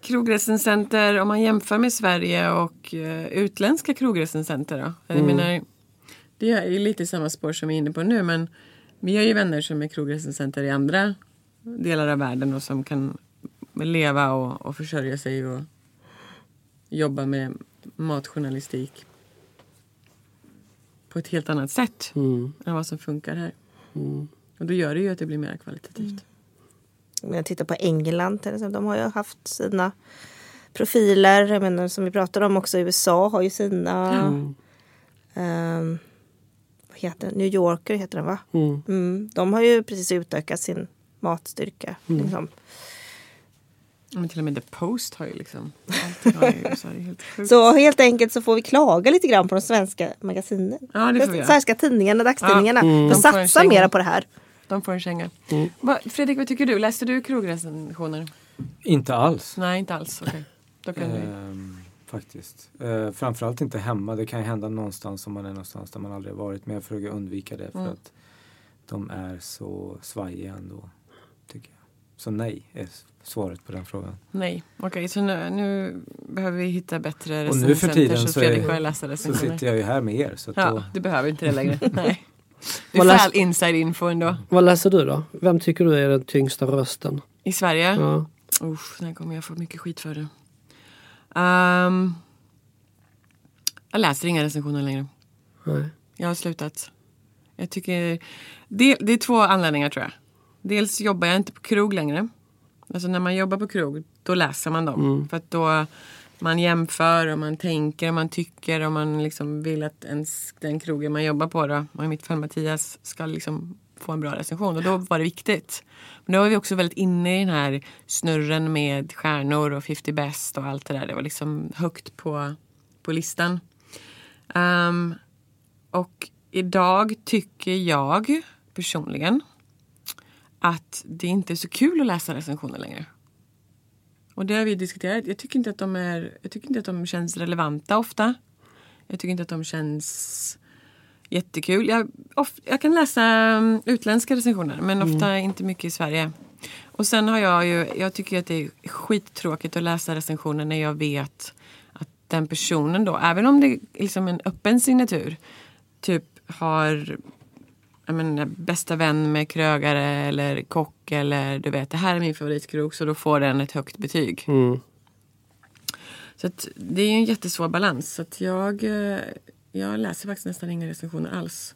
krogrecensenter, om man jämför med Sverige och eh, utländska krogrecensenter då. Mm. Jag menar, det är ju lite samma spår som vi är inne på nu, men vi har ju vänner som är krogrecensenter i andra delar av världen och som kan leva och, och försörja sig och jobba med matjournalistik på ett helt annat sätt mm. än vad som funkar här. Mm. Och då gör det ju att det blir mer kvalitativt. Mm. Om jag tittar på England, de har ju haft sina profiler. Jag menar, som vi pratade om också, U S A har ju sina... Mm. Um, vad heter New Yorker heter den, va? Mm. Mm, de har ju precis utökat sin matstyrka. Mm. Liksom. Men till och med The Post har ju liksom... Allt har ju, så, helt så helt enkelt så får vi klaga lite grann på de svenska magasinen. Ja, det får vi. De svenska tidningarna, dagstidningarna. Ja, mm. De satsa mera på det här. De får en känga. Mm. Va, Fredrik, vad tycker du? Läste du krogrecensioner? Inte alls. Nej, inte alls. Okej. Okay. ehm, faktiskt. Ehm, framförallt inte hemma. Det kan ju hända någonstans om man är någonstans där man aldrig varit. Men jag försöker undvika det för mm. att de är så svajiga ändå, tycker jag. Så nej är svaret på den frågan. Nej, okej. Okay, så nu, nu behöver vi hitta bättre recensenter. Och nu för tiden så, så, är, så sitter jag ju här med er. Så ja, då... du behöver inte det längre. Nej. Du får all inside-info ändå. Vad läser du då? Vem tycker du är den tyngsta rösten? I Sverige? Ja. Uff, den kommer jag få mycket skit för det. Um, jag läser inga recensioner längre. Nej. Jag har slutat. Jag tycker... Det, det är två anledningar, tror jag. Dels jobbar jag inte på krog längre. Alltså när man jobbar på krog, då läser man dem. Mm. För att då... Man jämför och man tänker och man tycker och man liksom vill att ens den krogen man jobbar på då, och i mitt fall Mattias, ska liksom få en bra recension. Och då var det viktigt. Men då var vi också väldigt inne i den här snurren med stjärnor och femtio bäst och allt det där. Det var liksom högt på, på listan. Um, och idag tycker jag personligen att det inte är så kul att läsa recensioner längre. Och det har vi diskuterat. Jag tycker inte att de är, jag tycker inte att de känns relevanta ofta. Jag tycker inte att de känns jättekul. Jag, of, jag kan läsa utländska recensioner, men mm. ofta inte mycket i Sverige. Och sen har jag ju, jag tycker att det är skittråkigt att läsa recensioner när jag vet att den personen då, även om det är liksom en öppen signatur, typ har, jag menar, bästa vän med krögare eller kock eller du vet, det här är min favoritkrog, så då får den ett högt betyg. Mm. Så att det är ju en jättesvår balans. Så att jag, jag läser faktiskt nästan inga recensioner alls.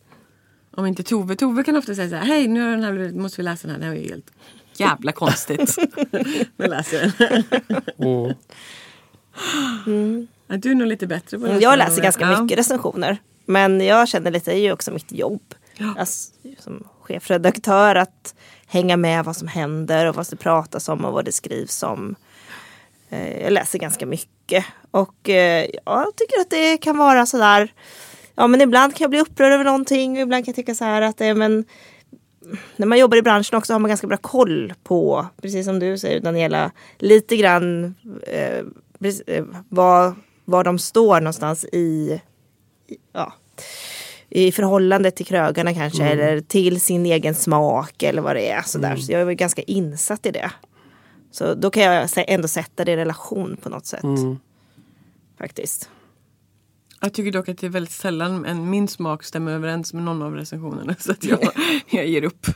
Om inte Tove. Tove kan ofta säga så här, hej, nu den här, måste vi läsa den här. Det här är ju helt jävla konstigt. Men läser den. mm. Mm. Du är nog lite bättre på det. Jag läser några. ganska ja. mycket recensioner. Men jag känner lite, det är ju också mitt jobb. Ja. Alltså, som chefredaktör, att hänga med vad som händer och vad det pratas om och vad det skrivs om. Jag läser ganska mycket och jag tycker att det kan vara så där. Ja, men ibland kan jag bli upprörd över någonting och ibland kan jag tycka så här att det, men när man jobbar i branschen också har man ganska bra koll på, precis som du säger Daniela, lite grann eh, var, var de står någonstans i, i ja i förhållande till krögarna kanske mm. eller till sin egen smak eller vad det är så där. Mm. Så jag är ganska insatt i det. Så då kan jag ändå sätta det i relation på något sätt. Mm. Faktiskt. Jag tycker dock att det är väldigt sällan en min smak stämmer överens med någon av recensionerna. Så att jag, jag ger upp.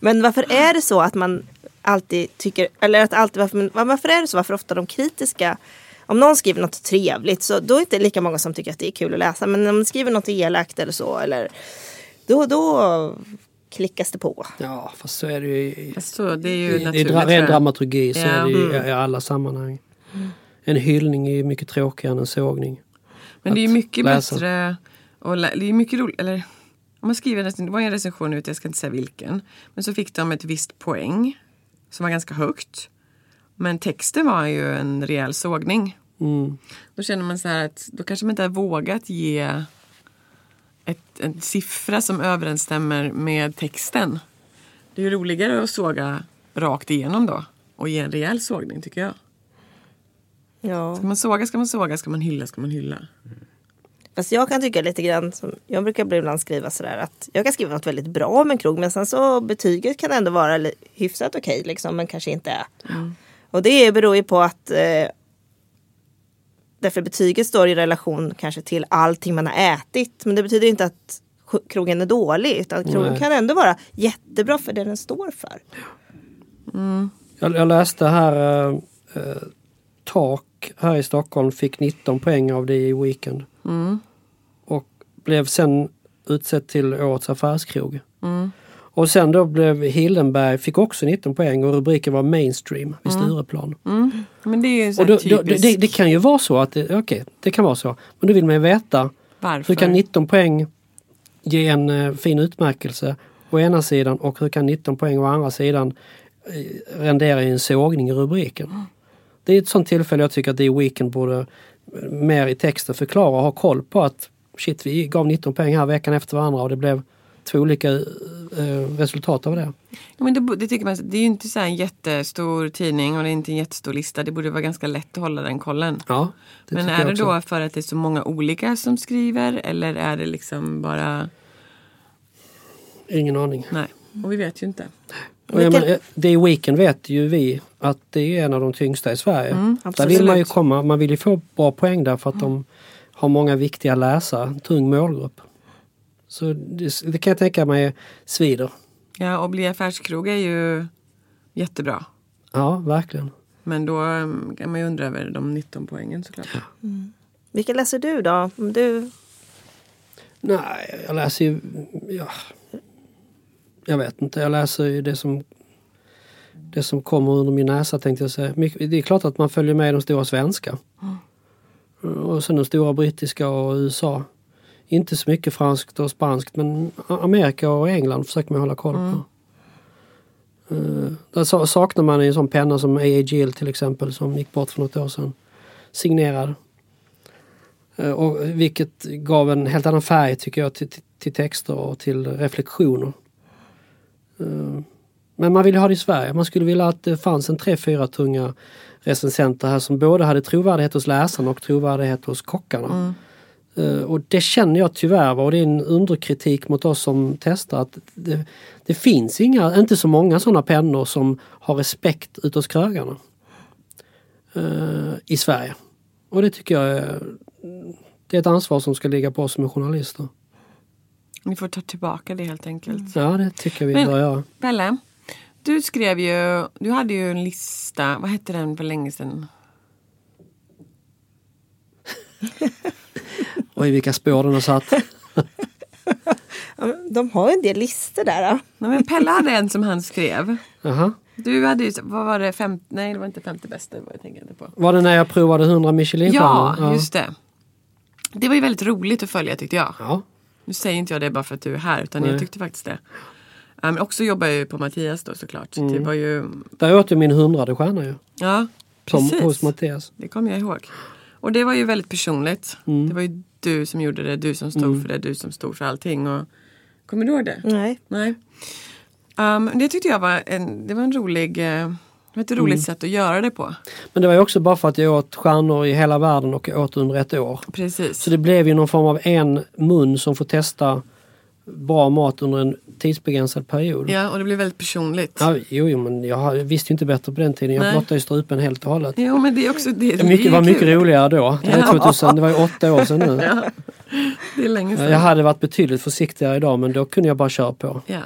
Men varför är det så att man alltid tycker... Eller att alltid, varför, varför är det så? Varför ofta de kritiska... Om någon skriver något trevligt så då är det inte lika många som tycker att det är kul att läsa. Men om de skriver något elakt eller så, eller, då... då klickas det på. Ja, fast så är det ju... Så, det är ju det, det är en dramaturgi, så ja. är det ju mm. i alla sammanhang. Mm. En hyllning är ju mycket tråkigare än en sågning. Men det är ju mycket läsa. bättre och lä- det är mycket roligt, eller om man skriver, det var en recension ute, jag ska inte säga vilken, men så fick de ett visst poäng som var ganska högt. Men texten var ju en rejäl sågning. Mm. Då känner man så här att då kanske man inte har vågat ge... Ett, en siffra som överensstämmer med texten. Det är ju roligare att såga rakt igenom då. Och ge en rejäl sågning, tycker jag. Ja. Ska man såga, ska man såga, ska man hylla, ska man hylla. Mm. Fast jag kan tycka lite grann, som jag brukar ibland skriva sådär, att jag kan skriva något väldigt bra om en krog, men sen så betyget kan ändå vara hyfsat okej, liksom, men kanske inte är. Mm. Och det beror ju på att... Eh, Därför betyget står i relation kanske till allting man har ätit. Men det betyder inte att krogen är dålig. Utan krogen Nej. kan ändå vara jättebra för det den står för. Mm. Jag, jag läste här... Äh, tak här i Stockholm fick nitton poäng av det i Weekend. Mm. Och blev sen utsett till årets affärskrog. Mm. Och sen då blev Hildenberg, fick också nitton poäng och rubriken var mainstream vid mm. Stureplan. Mm. Men det är ju så då, då, det, det kan ju vara så att, okej, okay, det kan vara så. Men då vill man ju veta, varför? Hur kan nitton poäng ge en eh, fin utmärkelse å ena sidan och hur kan nitton poäng å andra sidan eh, rendera i en sågning i rubriken? Mm. Det är ett sånt tillfälle jag tycker att det i Weekend borde mer i texten förklara och ha koll på att shit, vi gav nitton poäng här veckan efter varandra och det blev två olika eh, resultat av det. Ja, men det, det tycker man, det är ju inte så här en jättestor tidning och det är inte en jättestor lista. Det borde vara ganska lätt att hålla den kollen. Ja, det men är det också. Då för att det är så många olika som skriver eller är det liksom bara... Ingen aning. Nej, och vi vet ju inte. Och jag men, det i Weekend vet ju vi att det är en av de tyngsta i Sverige. Mm, där vill man ju komma, man vill ju få bra poäng där för att mm. de har många viktiga läsare, tung målgrupp. Så det, det kan jag tänka mig svider. Ja, och bli affärskrog är ju jättebra. Ja, verkligen. Men då kan man ju undra över de nitton poängen såklart. Ja. Mm. Vilka läser du då? Om du... Nej, jag läser ju... Ja, jag vet inte, jag läser ju det som, det som kommer under min näsa tänkte jag säga. Det är klart att man följer med de stora svenska. Mm. Och sen de stora brittiska och U S A. inte så mycket franskt och spanskt, men Amerika och England försöker man hålla koll på. Mm. Uh, där saknar man en sån penna som A A G L till exempel, som gick bort för något år sedan, signerad. Uh, och vilket gav en helt annan färg tycker jag till, till, till texter och till reflektioner. Uh, men man vill ha det i Sverige. Man skulle vilja att det fanns en tre, fyra tunga recensenter här som både hade trovärdighet hos läsarna och trovärdighet hos kockarna. Mm. Uh, och det känner jag tyvärr, och det är en underkritik mot oss som testar, att det, det finns inga, inte så många sådana pennor som har respekt ut hos krögarna uh, i Sverige. Och det tycker jag är, det är ett ansvar som ska ligga på oss som journalister. Vi får ta tillbaka det helt enkelt. Ja, det tycker vi. Men, ja. Pelle, du skrev ju, du hade ju en lista, vad hette den för länge sedan? Oj, vilka spår den har satt. De har en del listor där. Då. Nej, men Pelle hade en som han skrev. Uh-huh. Du hade ju, vad var det, fem, nej det var inte femtio bästa, vad jag tänkte på. Var det när jag provade hundra Michelin? Ja, ja, just det. Det var ju väldigt roligt att följa tyckte jag. Ja. Nu säger inte jag det bara för att du är här, utan nej. Jag tyckte faktiskt det. Men också jobbar jag ju på Mattias då såklart. Mm. Det var ju... Där åt ju min hundrade stjärna ju. Ja, precis. Som hos Mattias. Det kommer jag ihåg. Och det var ju väldigt personligt. Mm. Det var ju du som gjorde det, du som stod mm. för det, du som stod för allting. Och... Kommer du ihåg det? Nej. Nej. Um, det tyckte jag var en, det var en rolig, uh, ett roligt mm. sätt att göra det på. Men det var ju också bara för att jag åt stjärnor i hela världen och åt under ett år. Precis. Så det blev ju någon form av en mun som får testa bra mat under en tidsbegränsad period. Ja, och det blev väldigt personligt. Ja, jo, jo, men jag visste ju inte bättre på den tiden. Jag blottade ju strupen helt och hållet. Jo, men det är också det. Det mycket, är var mycket kul. Roligare då. Det, ja. två tusen, det var ju åtta år sedan nu. Ja. Det är länge sedan. Jag hade varit betydligt försiktigare idag, men då kunde jag bara köra på. Ja.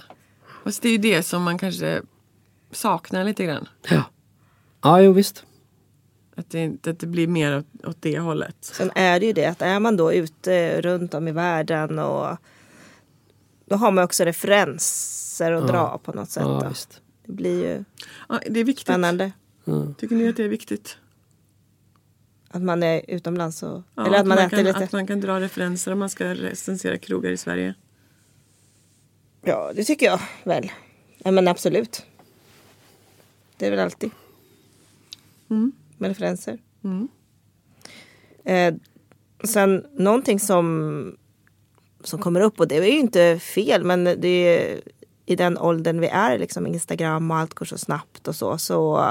Och det är ju det som man kanske saknar lite grann. Ja, ja jo, visst. Att det, att det blir mer åt, åt det hållet. Sen är det ju det att är man då ute runt om i världen och då har man också referenser att ja. dra på något sätt. Ja, visst. Det blir ju ja, det är viktigt. Spännande. Mm. Tycker ni att det är viktigt? Att man är utomlands och... Ja, eller att, att, man man kan, lite. Att man kan dra referenser om man ska recensera krogar i Sverige. Ja, det tycker jag väl. Ja, men absolut. Det är väl alltid. Mm. Med referenser. Mm. Eh, sen någonting som, som kommer upp, och det är ju inte fel, men det är i den åldern vi är, liksom Instagram och allt går så snabbt och så, så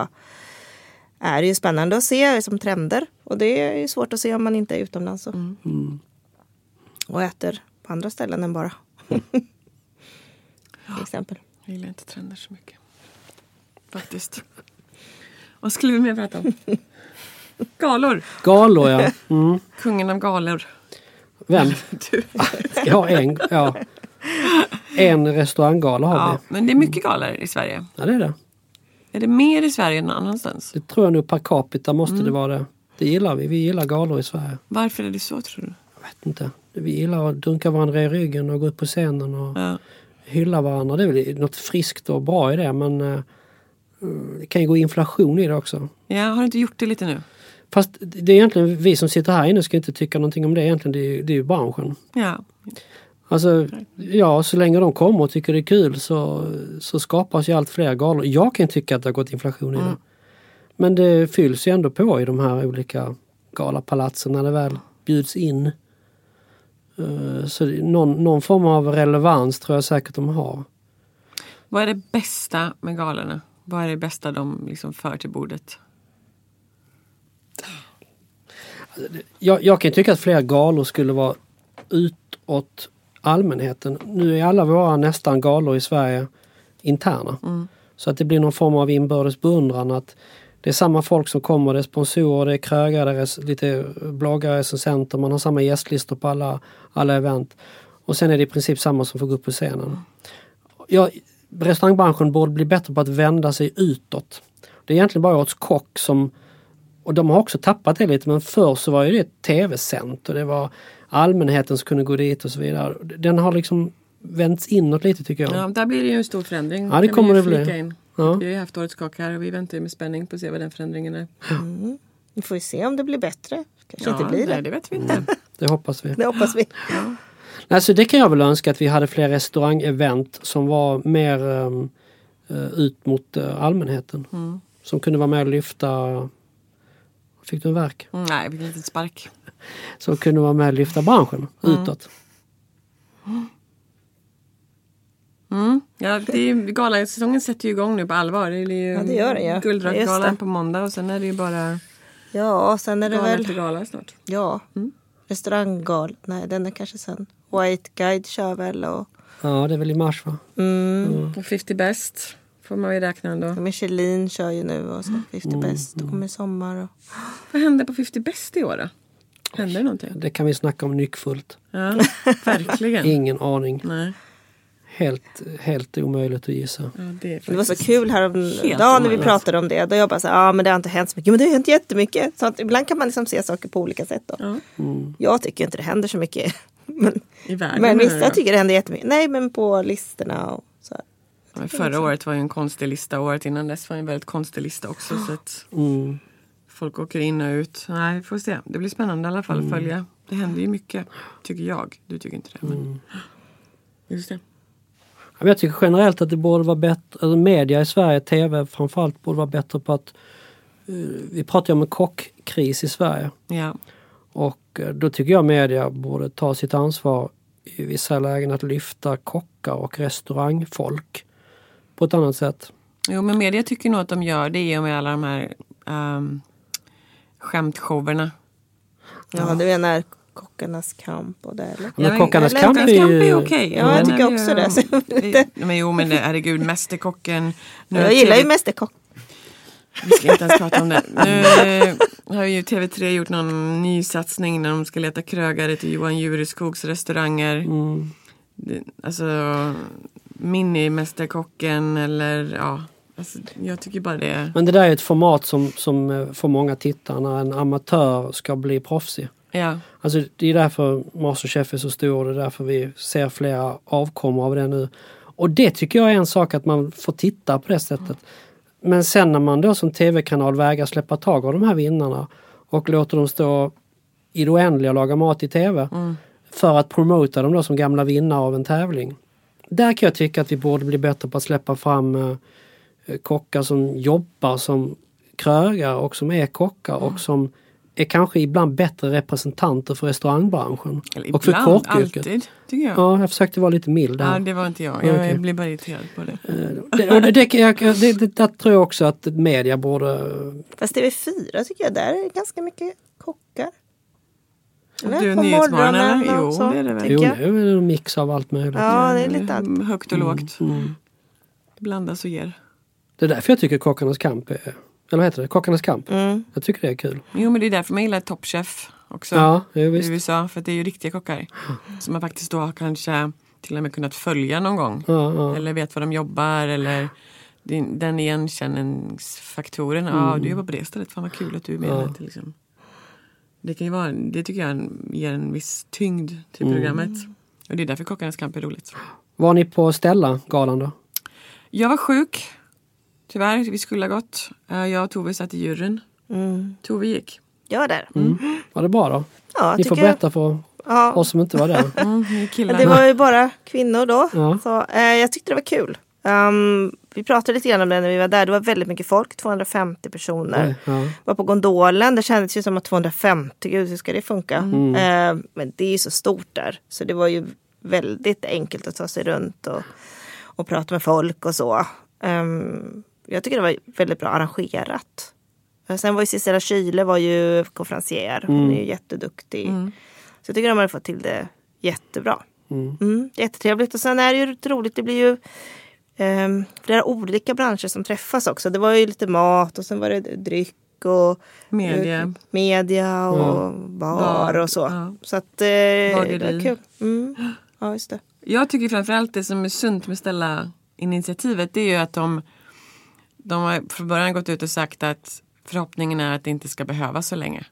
är det ju spännande att se liksom, trender. Och det är ju svårt att se om man inte är utomlands och, mm. och äter på andra ställen än bara. Till exempel. Jag gillar inte trender så mycket. Faktiskt. Vad skulle vi mer prata om? Galor. Galor, ja. Mm. Kungen av galor. Vem? Du. Ja, en, ja. en restauranggala har ja, vi. Men det är mycket galor i Sverige. Ja, det är det. Är det mer i Sverige än annanstans? Det tror jag nog per capita måste mm. det vara det. Det gillar vi. Vi gillar galor i Sverige. Varför är det så, tror du? Jag vet inte. Vi gillar att dunka varandra i ryggen och gå upp på scenen och... Ja. Hylla varandra, det är väl något friskt och bra i det, men uh, det kan ju gå inflation i det också. Ja, har du inte gjort det lite nu? Fast det är egentligen, vi som sitter här inne ska inte tycka någonting om det egentligen, det är ju, det är ju branschen. Ja. Alltså, ja, så länge de kommer och tycker det är kul så, så skapas ju allt fler galor. Jag kan tycka att det har gått inflation i mm. det. Men det fylls ju ändå på i de här olika galapalatsen när det väl bjuds in. Så någon, någon form av relevans tror jag säkert de har. Vad är det bästa med galorna? Vad är det bästa de liksom för till bordet? Jag, jag kan tycka att fler galor skulle vara utåt allmänheten. Nu är alla våra nästan galor i Sverige interna. Mm. Så att det blir någon form av inbördes beundran att det är samma folk som kommer, det är sponsorer, det är krögar, det är lite bloggare, recensenter, man har samma gästlistor på alla, alla event. Och sen är det i princip samma som får gå upp på scenen. Ja, restaurangbranschen borde bli bättre på att vända sig utåt. Det är egentligen bara åt kock som, och de har också tappat det lite, men förr så var ju det tv-sänt och det var allmänheten som kunde gå dit och så vidare. Den har liksom vänts inåt lite tycker jag. Ja, där blir det ju en stor förändring. Ja, det kan kommer det bli. Ja. Vi har haft årets kock här och vi väntar med spänning på att se vad den förändringen är. Mm. Vi får ju se om det blir bättre. Kanske ja, inte blir det. Nej, det vet vi inte. Det hoppas vi. Det hoppas vi. Ja. Alltså det kan jag väl önska att vi hade fler restaurangevent som var mer um, ut mot allmänheten. Mm. Som kunde vara med och lyfta... Fick du en verk? Nej, det blev inte spark. Som kunde vara med och lyfta branschen mm. utåt. Mm. Ja, det är ju gala. Säsongen sätter ju igång nu på allvar. Det är ju ja, det gör det, ja. Guldrockgalan på måndag och sen är det ju bara... Ja, sen är det väl... Gala snart. Ja, mm. restauranggal. Nej, den är kanske sen. White Guide kör väl och... Ja, det är väl i mars va? Mm. Mm. Och femtio Best får man ju räkna ändå. Och Michelin kör ju nu och så femtio mm. Best och kommer i sommar. Och... Vad händer på femtio Best i år då? Händer det någonting? Det kan vi snacka om nyckfullt. Ja, verkligen. Ingen aning. Nej. Helt, helt omöjligt att gissa. Ja, det, det var så kul häromdagen när vi pratade om det. Då jag bara så här, ah, men det har inte hänt så mycket. Men det har hänt jättemycket. Så att ibland kan man liksom se saker på olika sätt. Då. Ja. Mm. Jag tycker inte det händer så mycket. men I världen, men vissa jag tycker det händer jättemycket. Nej, men på listorna och så här. Ja, förra året var ju en konstig lista. Året innan dess var ju en väldigt konstig lista också. Så att mm. folk åker in och ut. Nej, vi får se. Det blir spännande i alla fall att mm. följa. Det händer ju mycket, tycker jag. Du tycker inte det, men... Mm. Just det. Jag tycker generellt att det borde vara bättre, media i Sverige, tv framförallt, borde vara bättre på att, vi pratar ju om en kockkris i Sverige. Ja. Och då tycker jag media borde ta sitt ansvar i vissa lägen att lyfta kockar och restaurangfolk på ett annat sätt. Jo, men media tycker nog att de gör det i och med alla de här um, skämtshowerna. Ja, ja, du menar... Kockarnas kamp och det eller? Ja, men Kockarnas kamp är ju okej. Okay. Ja, jag tycker också det. Men jo, men herregud, mästerkocken. Nu jag gillar ju mästerkock. Vi ska inte ens prata om det. Nu har ju T V tre gjort någon ny satsning när de ska leta krögare till Johan Jureskogs restauranger. Mm. Alltså, mini-mästerkocken eller ja... Alltså, jag tycker bara det... Men det där är ett format som, som för många tittare när en amatör ska bli proffsig. Ja. Alltså det är därför Masterchef är så stor, det är därför vi ser flera avkommor av det nu. Och det tycker jag är en sak att man får titta på det sättet. Mm. Men sen när man då som tv-kanal vägrar släppa tag av de här vinnarna och låter dem stå i det oändliga och laga mat i tv mm. för att promota dem då som gamla vinnare av en tävling. Där kan jag tycka att vi borde bli bättre på att släppa fram eh, kockar som jobbar som krögar och som är kockar mm. och som är kanske ibland bättre representanter för restaurangbranschen. Eller och ibland, för kockyrket. Alltid, tycker jag. Ja, jag försökte vara lite mild här. Ja, det var inte jag. Jag okay. blev bara irriterad på det. det, det, det, det, det, det tror jag också att media borde... Fast T V fyra tycker jag, där är ganska mycket kockar. Eller? Du är nyhetsmorgon, jo, så, det är det väl. Jo, nu är det en mix av allt möjligt. Ja, det är lite allt. Högt och lågt. Mm, mm. Blandas och ger. Det är därför jag tycker Kockarnas kamp är... Eller heter det? Kockarnas kamp. Mm. Jag tycker det är kul. Jo, men det är därför man gillar Top Chef också. Ja, det är visst. I U S A, för att det är ju riktiga kockar. Mm. Som man faktiskt då har kanske till och med kunnat följa någon gång. Ja, ja. Eller vet vad de jobbar. Eller den igenkänningsfaktoren. Mm. Ja, du jobbar på det stället. Fan vad kul att du är med. Ja. Det, liksom. Det kan ju vara, det tycker jag ger en viss tyngd till mm. programmet. Och det är därför Kockarnas kamp är roligt. Var ni på Stella-galan då? Jag var sjuk. Tyvärr, vi skulle ha gått. Jag och Tove satt i juryn. Mm. Tove gick. Jag var där. Mm. Var det bra då? Ja, ni får berätta jag... för ja. oss som inte var där. Mm, det var ju bara kvinnor då. Ja. Så, eh, jag tyckte det var kul. Um, vi pratade lite grann om det när vi var där. Det var väldigt mycket folk, tvåhundrafemtio personer. Ja, ja. Var på gondolen. Det kändes ju som att tvåhundrafemtio, gud hur ska det funka? Mm. Eh, men det är ju så stort där. Så det var ju väldigt enkelt att ta sig runt och, och prata med folk och så. Um, Jag tycker det var väldigt bra arrangerat. Sen var ju Cecilia Kyle var ju konferencier. Hon mm. är ju jätteduktig. Mm. Så jag tycker de har fått till det jättebra. Mm. Mm, jättetrevligt. Och sen är det ju roligt. Det blir ju um, flera olika branscher som träffas också. Det var ju lite mat och sen var det dryck och media, media och mm. bar och så. Ja. Så att uh, det var kul. Mm. Ja, just det. Jag tycker framförallt det som är sunt med Stella-initiativet det är ju att de De har från början gått ut och sagt att förhoppningen är att det inte ska behövas så länge.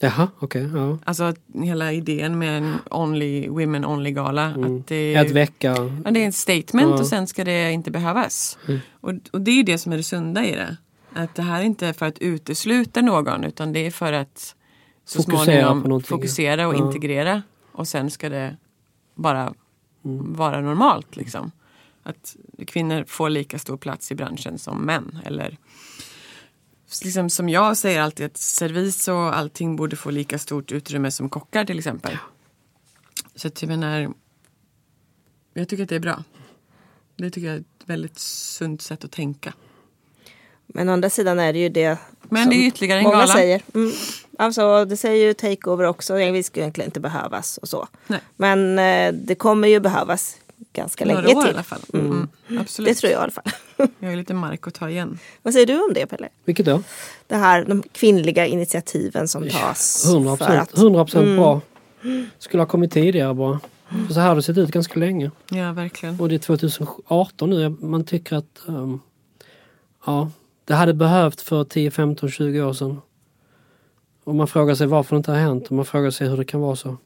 Jaha, okej. Okay, ja. Alltså hela idén med en only, women only-gala. Mm. Att det är, att väcka. Ja, det är en statement ja. Och sen ska det inte behövas. Mm. Och, och det är ju det som är det sunda i det. Att det här är inte för att utesluta någon utan det är för att så fokusera småningom fokusera och ja. Integrera. Och sen ska det bara mm. vara normalt liksom. Att kvinnor får lika stor plats i branschen som män. Eller liksom, som jag säger alltid, att servis och allting borde få lika stort utrymme som kockar till exempel. Ja. Så att jag menar, jag tycker att det är bra. Det tycker jag är ett väldigt sunt sätt att tänka. Men å andra sidan är det ju det, men som det är ytterligare en många gala. Säger. Mm. Alltså, det säger ju takeover också. Vi skulle egentligen inte behövas och så. Nej. Men eh, det kommer ju behövas ganska några länge år, till. I alla fall. Mm. Mm. Mm. Absolut. Det tror jag i alla fall. Jag är lite mark att ta igen. Vad säger du om det, Pelle? Vilket då? Det här, de kvinnliga initiativen som tas. Ja, hundra procent, för att, hundra procent mm. bra. Skulle ha kommit tidigare bara. För så här har det sett ut ganska länge. Ja, verkligen. Och det är tjugo arton nu. Man tycker att um, ja, det hade behövt för tio, femton, tjugo år sedan. Och man frågar sig varför det inte har hänt. Och man frågar sig hur det kan vara så.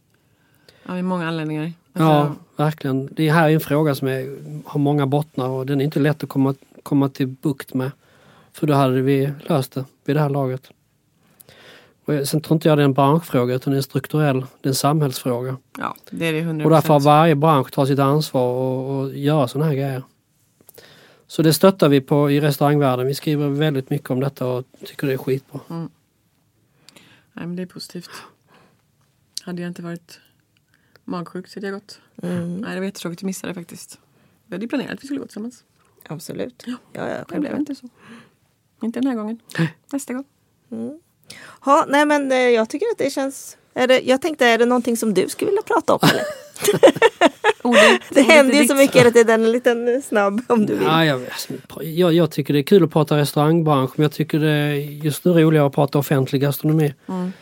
Ja, det är många anledningar. Alltså... Ja, verkligen. Det här är en fråga som är, har många bottnar. Och den är inte lätt att komma, komma till bukt med. För då hade vi löst det vid det här laget. Och sen tror inte jag det är en branschfråga, utan det är en strukturell, det är en samhällsfråga. Ja, det är det hundra procent. Och därför har varje bransch tar sitt ansvar och, och gör sådana här grejer. Så det stöttar vi på i restaurangvärlden. Vi skriver väldigt mycket om detta och tycker det är skitbra. Mm. Nej, men det är positivt. Hade jag inte varit magsjuk så hade jag gått. Mm. Nej, det var jättetråkigt att missa det faktiskt. Vi hade planerat att vi skulle gå tillsammans. Absolut. Ja, ja, ja, det blev inte så. Inte den här gången. Nästa gång. Mm. Ja, nej men jag tycker att det känns... Är det, jag tänkte, är det någonting som du skulle vilja prata om? Eller? Ordet, det händer ju så mycket att det är en liten snabb om du vill. Ja, jag, jag, jag tycker det är kul att prata restaurangbransch, men jag tycker det är just nu roligare att prata offentlig gastronomi. Mm.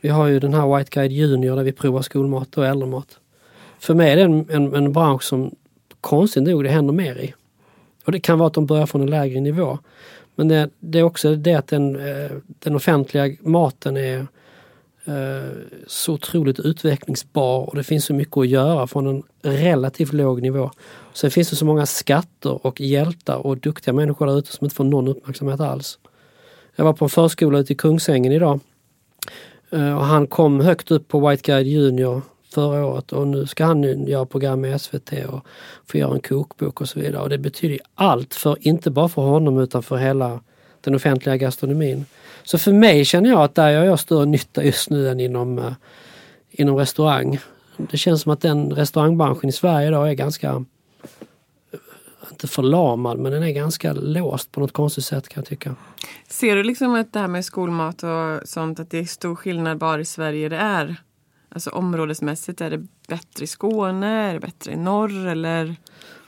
Vi har ju den här White Guide Junior där vi provar skolmat och äldremat. För mig är det en, en, en bransch som konstigt nog det händer mer i. Och det kan vara att de börjar från en lägre nivå. Men det, det är också det att den, den offentliga maten är eh, så otroligt utvecklingsbar och det finns så mycket att göra från en relativt låg nivå. Sen finns det så många skatter och hjältar och duktiga människor där ute som inte får någon uppmärksamhet alls. Jag var på en förskola ute i Kungsängen idag eh, och han kom högt upp på White Guide Junior förra året och nu ska han nu göra program med S V T och få göra en kokbok och så vidare. Och det betyder ju allt, för inte bara för honom utan för hela den offentliga gastronomin. Så för mig känner jag att där jag gör större nytta just nu än inom, inom restaurang. Det känns som att den restaurangbranschen i Sverige idag är ganska, inte förlamad, men den är ganska låst på något konstigt sätt kan jag tycka. Ser du liksom att det här med skolmat och sånt, att det är stor skillnad bara i Sverige det är? Alltså områdesmässigt, är det bättre i Skåne, är det bättre i norr eller?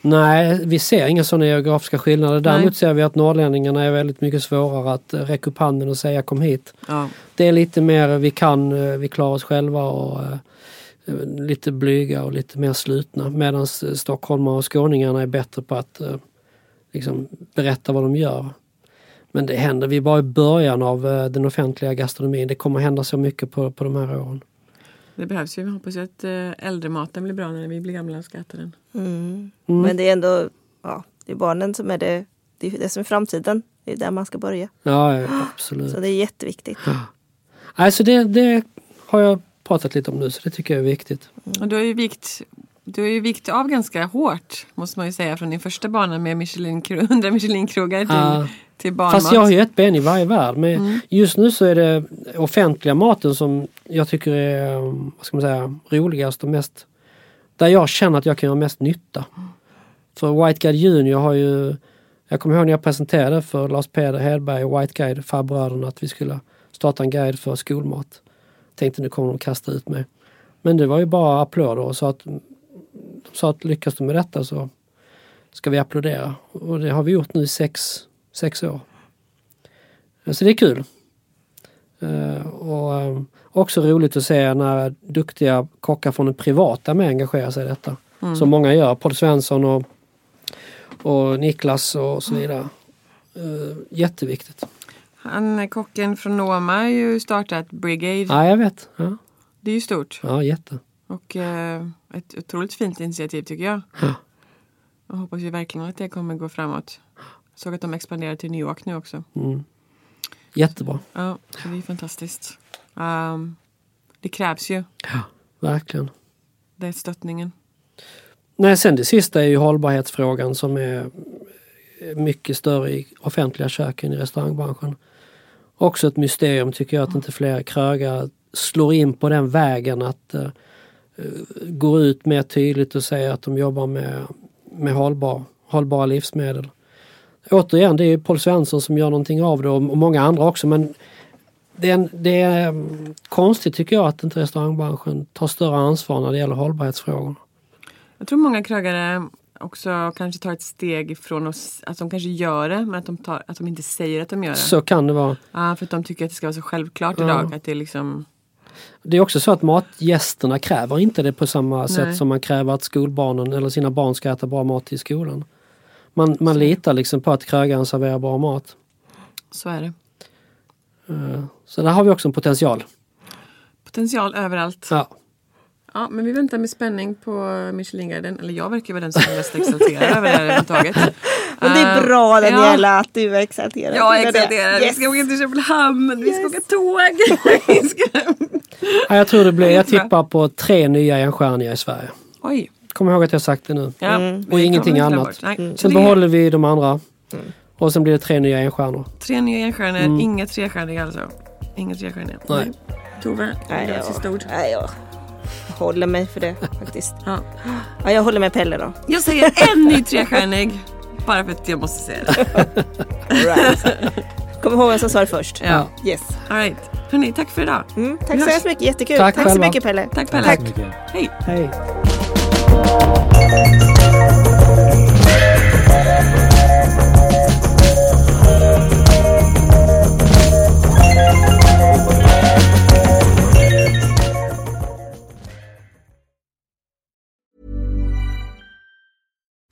Nej, vi ser inga sådana geografiska skillnader. Däremot Nej. Ser vi att norrlänningarna är väldigt mycket svårare att räcka upp handen och säga kom hit. Ja. Det är lite mer vi kan, vi klarar oss själva och uh, lite blyga och lite mer slutna. Medan stockholmarna och skåningarna är bättre på att uh, liksom berätta vad de gör. Men det händer, vi är bara i början av uh, den offentliga gastronomin. Det kommer hända så mycket på, på de här åren. Det behövs ju. Vi hoppas ju att äldrematen blir bra när vi blir gamla och ska äta den. Mm. Mm. Men det är ändå, ja, det är barnen som är det, det är det som är framtiden. Det är där man ska börja. Ja, ja, absolut. Så det är jätteviktigt. Ja. Alltså det, det har jag pratat lite om nu, så det tycker jag är viktigt. Mm. Och du har ju vikt, du har ju vikt av ganska hårt, måste man ju säga, från din första bana med Michelin, hundra Michelin-krogar till... Ja. Fast jag har ju ett ben i varje värld. Men mm. just nu så är det offentliga maten som jag tycker är, vad ska man säga, roligast och mest, där jag känner att jag kan göra mest nytta. Mm. För White Guide Junior har ju, jag kommer ihåg när jag presenterade för Lars-Peder Hedberg och White Guide farbröderna att vi skulle starta en guide för skolmat. Tänkte nu kommer de kasta ut mig. Men det var ju bara applåder och sa att, sa att lyckas du med detta så ska vi applådera. Och det har vi gjort nu i sex Sex år. Så det är kul. Uh, och um, också roligt att se när duktiga kockar från den privata med engagerar sig i detta. Mm. Som många gör. Paul Svensson och, och Niklas och så vidare. Uh, jätteviktigt. Han, kocken från Noma har ju startat Brigade. Ja, jag vet. Ja. Det är ju stort. Ja, jätte. Och uh, ett otroligt fint initiativ tycker jag. Ja. Jag hoppas ju verkligen att det kommer gå framåt. Såg att de expanderar till New York nu också. Mm. Jättebra. Så, ja, så det är fantastiskt. Um, det krävs ju. Ja, verkligen. Det är stöttningen. Nej, sen det sista är ju hållbarhetsfrågan som är mycket större i offentliga kök än i restaurangbranschen. Också ett mysterium tycker jag att inte fler krögar slår in på den vägen att uh, gå ut mer tydligt och säga att de jobbar med, med hållbar, hållbara livsmedel. Återigen, det är ju Paul Svensson som gör någonting av det och många andra också, men det är, en, det är konstigt tycker jag att inte restaurangbranschen tar större ansvar när det gäller hållbarhetsfrågor. Jag tror många krögare också kanske tar ett steg ifrån oss, att de kanske gör det, men att de, tar, att de inte säger att de gör det. Så kan det vara. Ja, för att de tycker att det ska vara så självklart ja. idag. Att det, är liksom... det är också så att matgästerna kräver inte det på samma Nej. Sätt som man kräver att skolbarnen eller sina barn ska äta bra mat i skolan. Man, man litar liksom på att krögaren serverar bra mat. Så är det. Så där har vi också en potential. Potential överallt. Ja. Ja, men vi väntar med spänning på Michelin-guiden. Eller jag verkar vara den som är mest exalterad över det här överhuvudtaget. Och det är bra, Daniela, ja. Att du är exalterad. Jag är exalterad. Yes. Vi ska åka till Köpenhamn, vi ska yes. åka tåg. vi ska... ja, jag tror det blir, jag tippar på tre nya enstjärniga i Sverige. Oj. Kom ihåg att jag sagt det nu. Ja, mm. Och ingenting annat. Mm. Sen behåller vi de andra. Mm. Och sen blir det tre nya enstjärnor. Tre nya enstjärnor, mm. inga trestjärniga alltså. Inga trestjärniga. Nej. Tove, det är ett sista ord. Nej, ja. Håller mig för det faktiskt. Ja. Ja, jag håller med Pelle då. Jag säger en ny trestjärnig. Bara för att jag måste säga det. Right. Kom ihåg vem som svarar först. Ja. Yes. All right. Hörrni, tack för idag. Mm, tack så hemskt mycket. Jättekul. Tack, tack så mycket Pelle. Tack Pelle. Tack. Tack. Hej. Hej.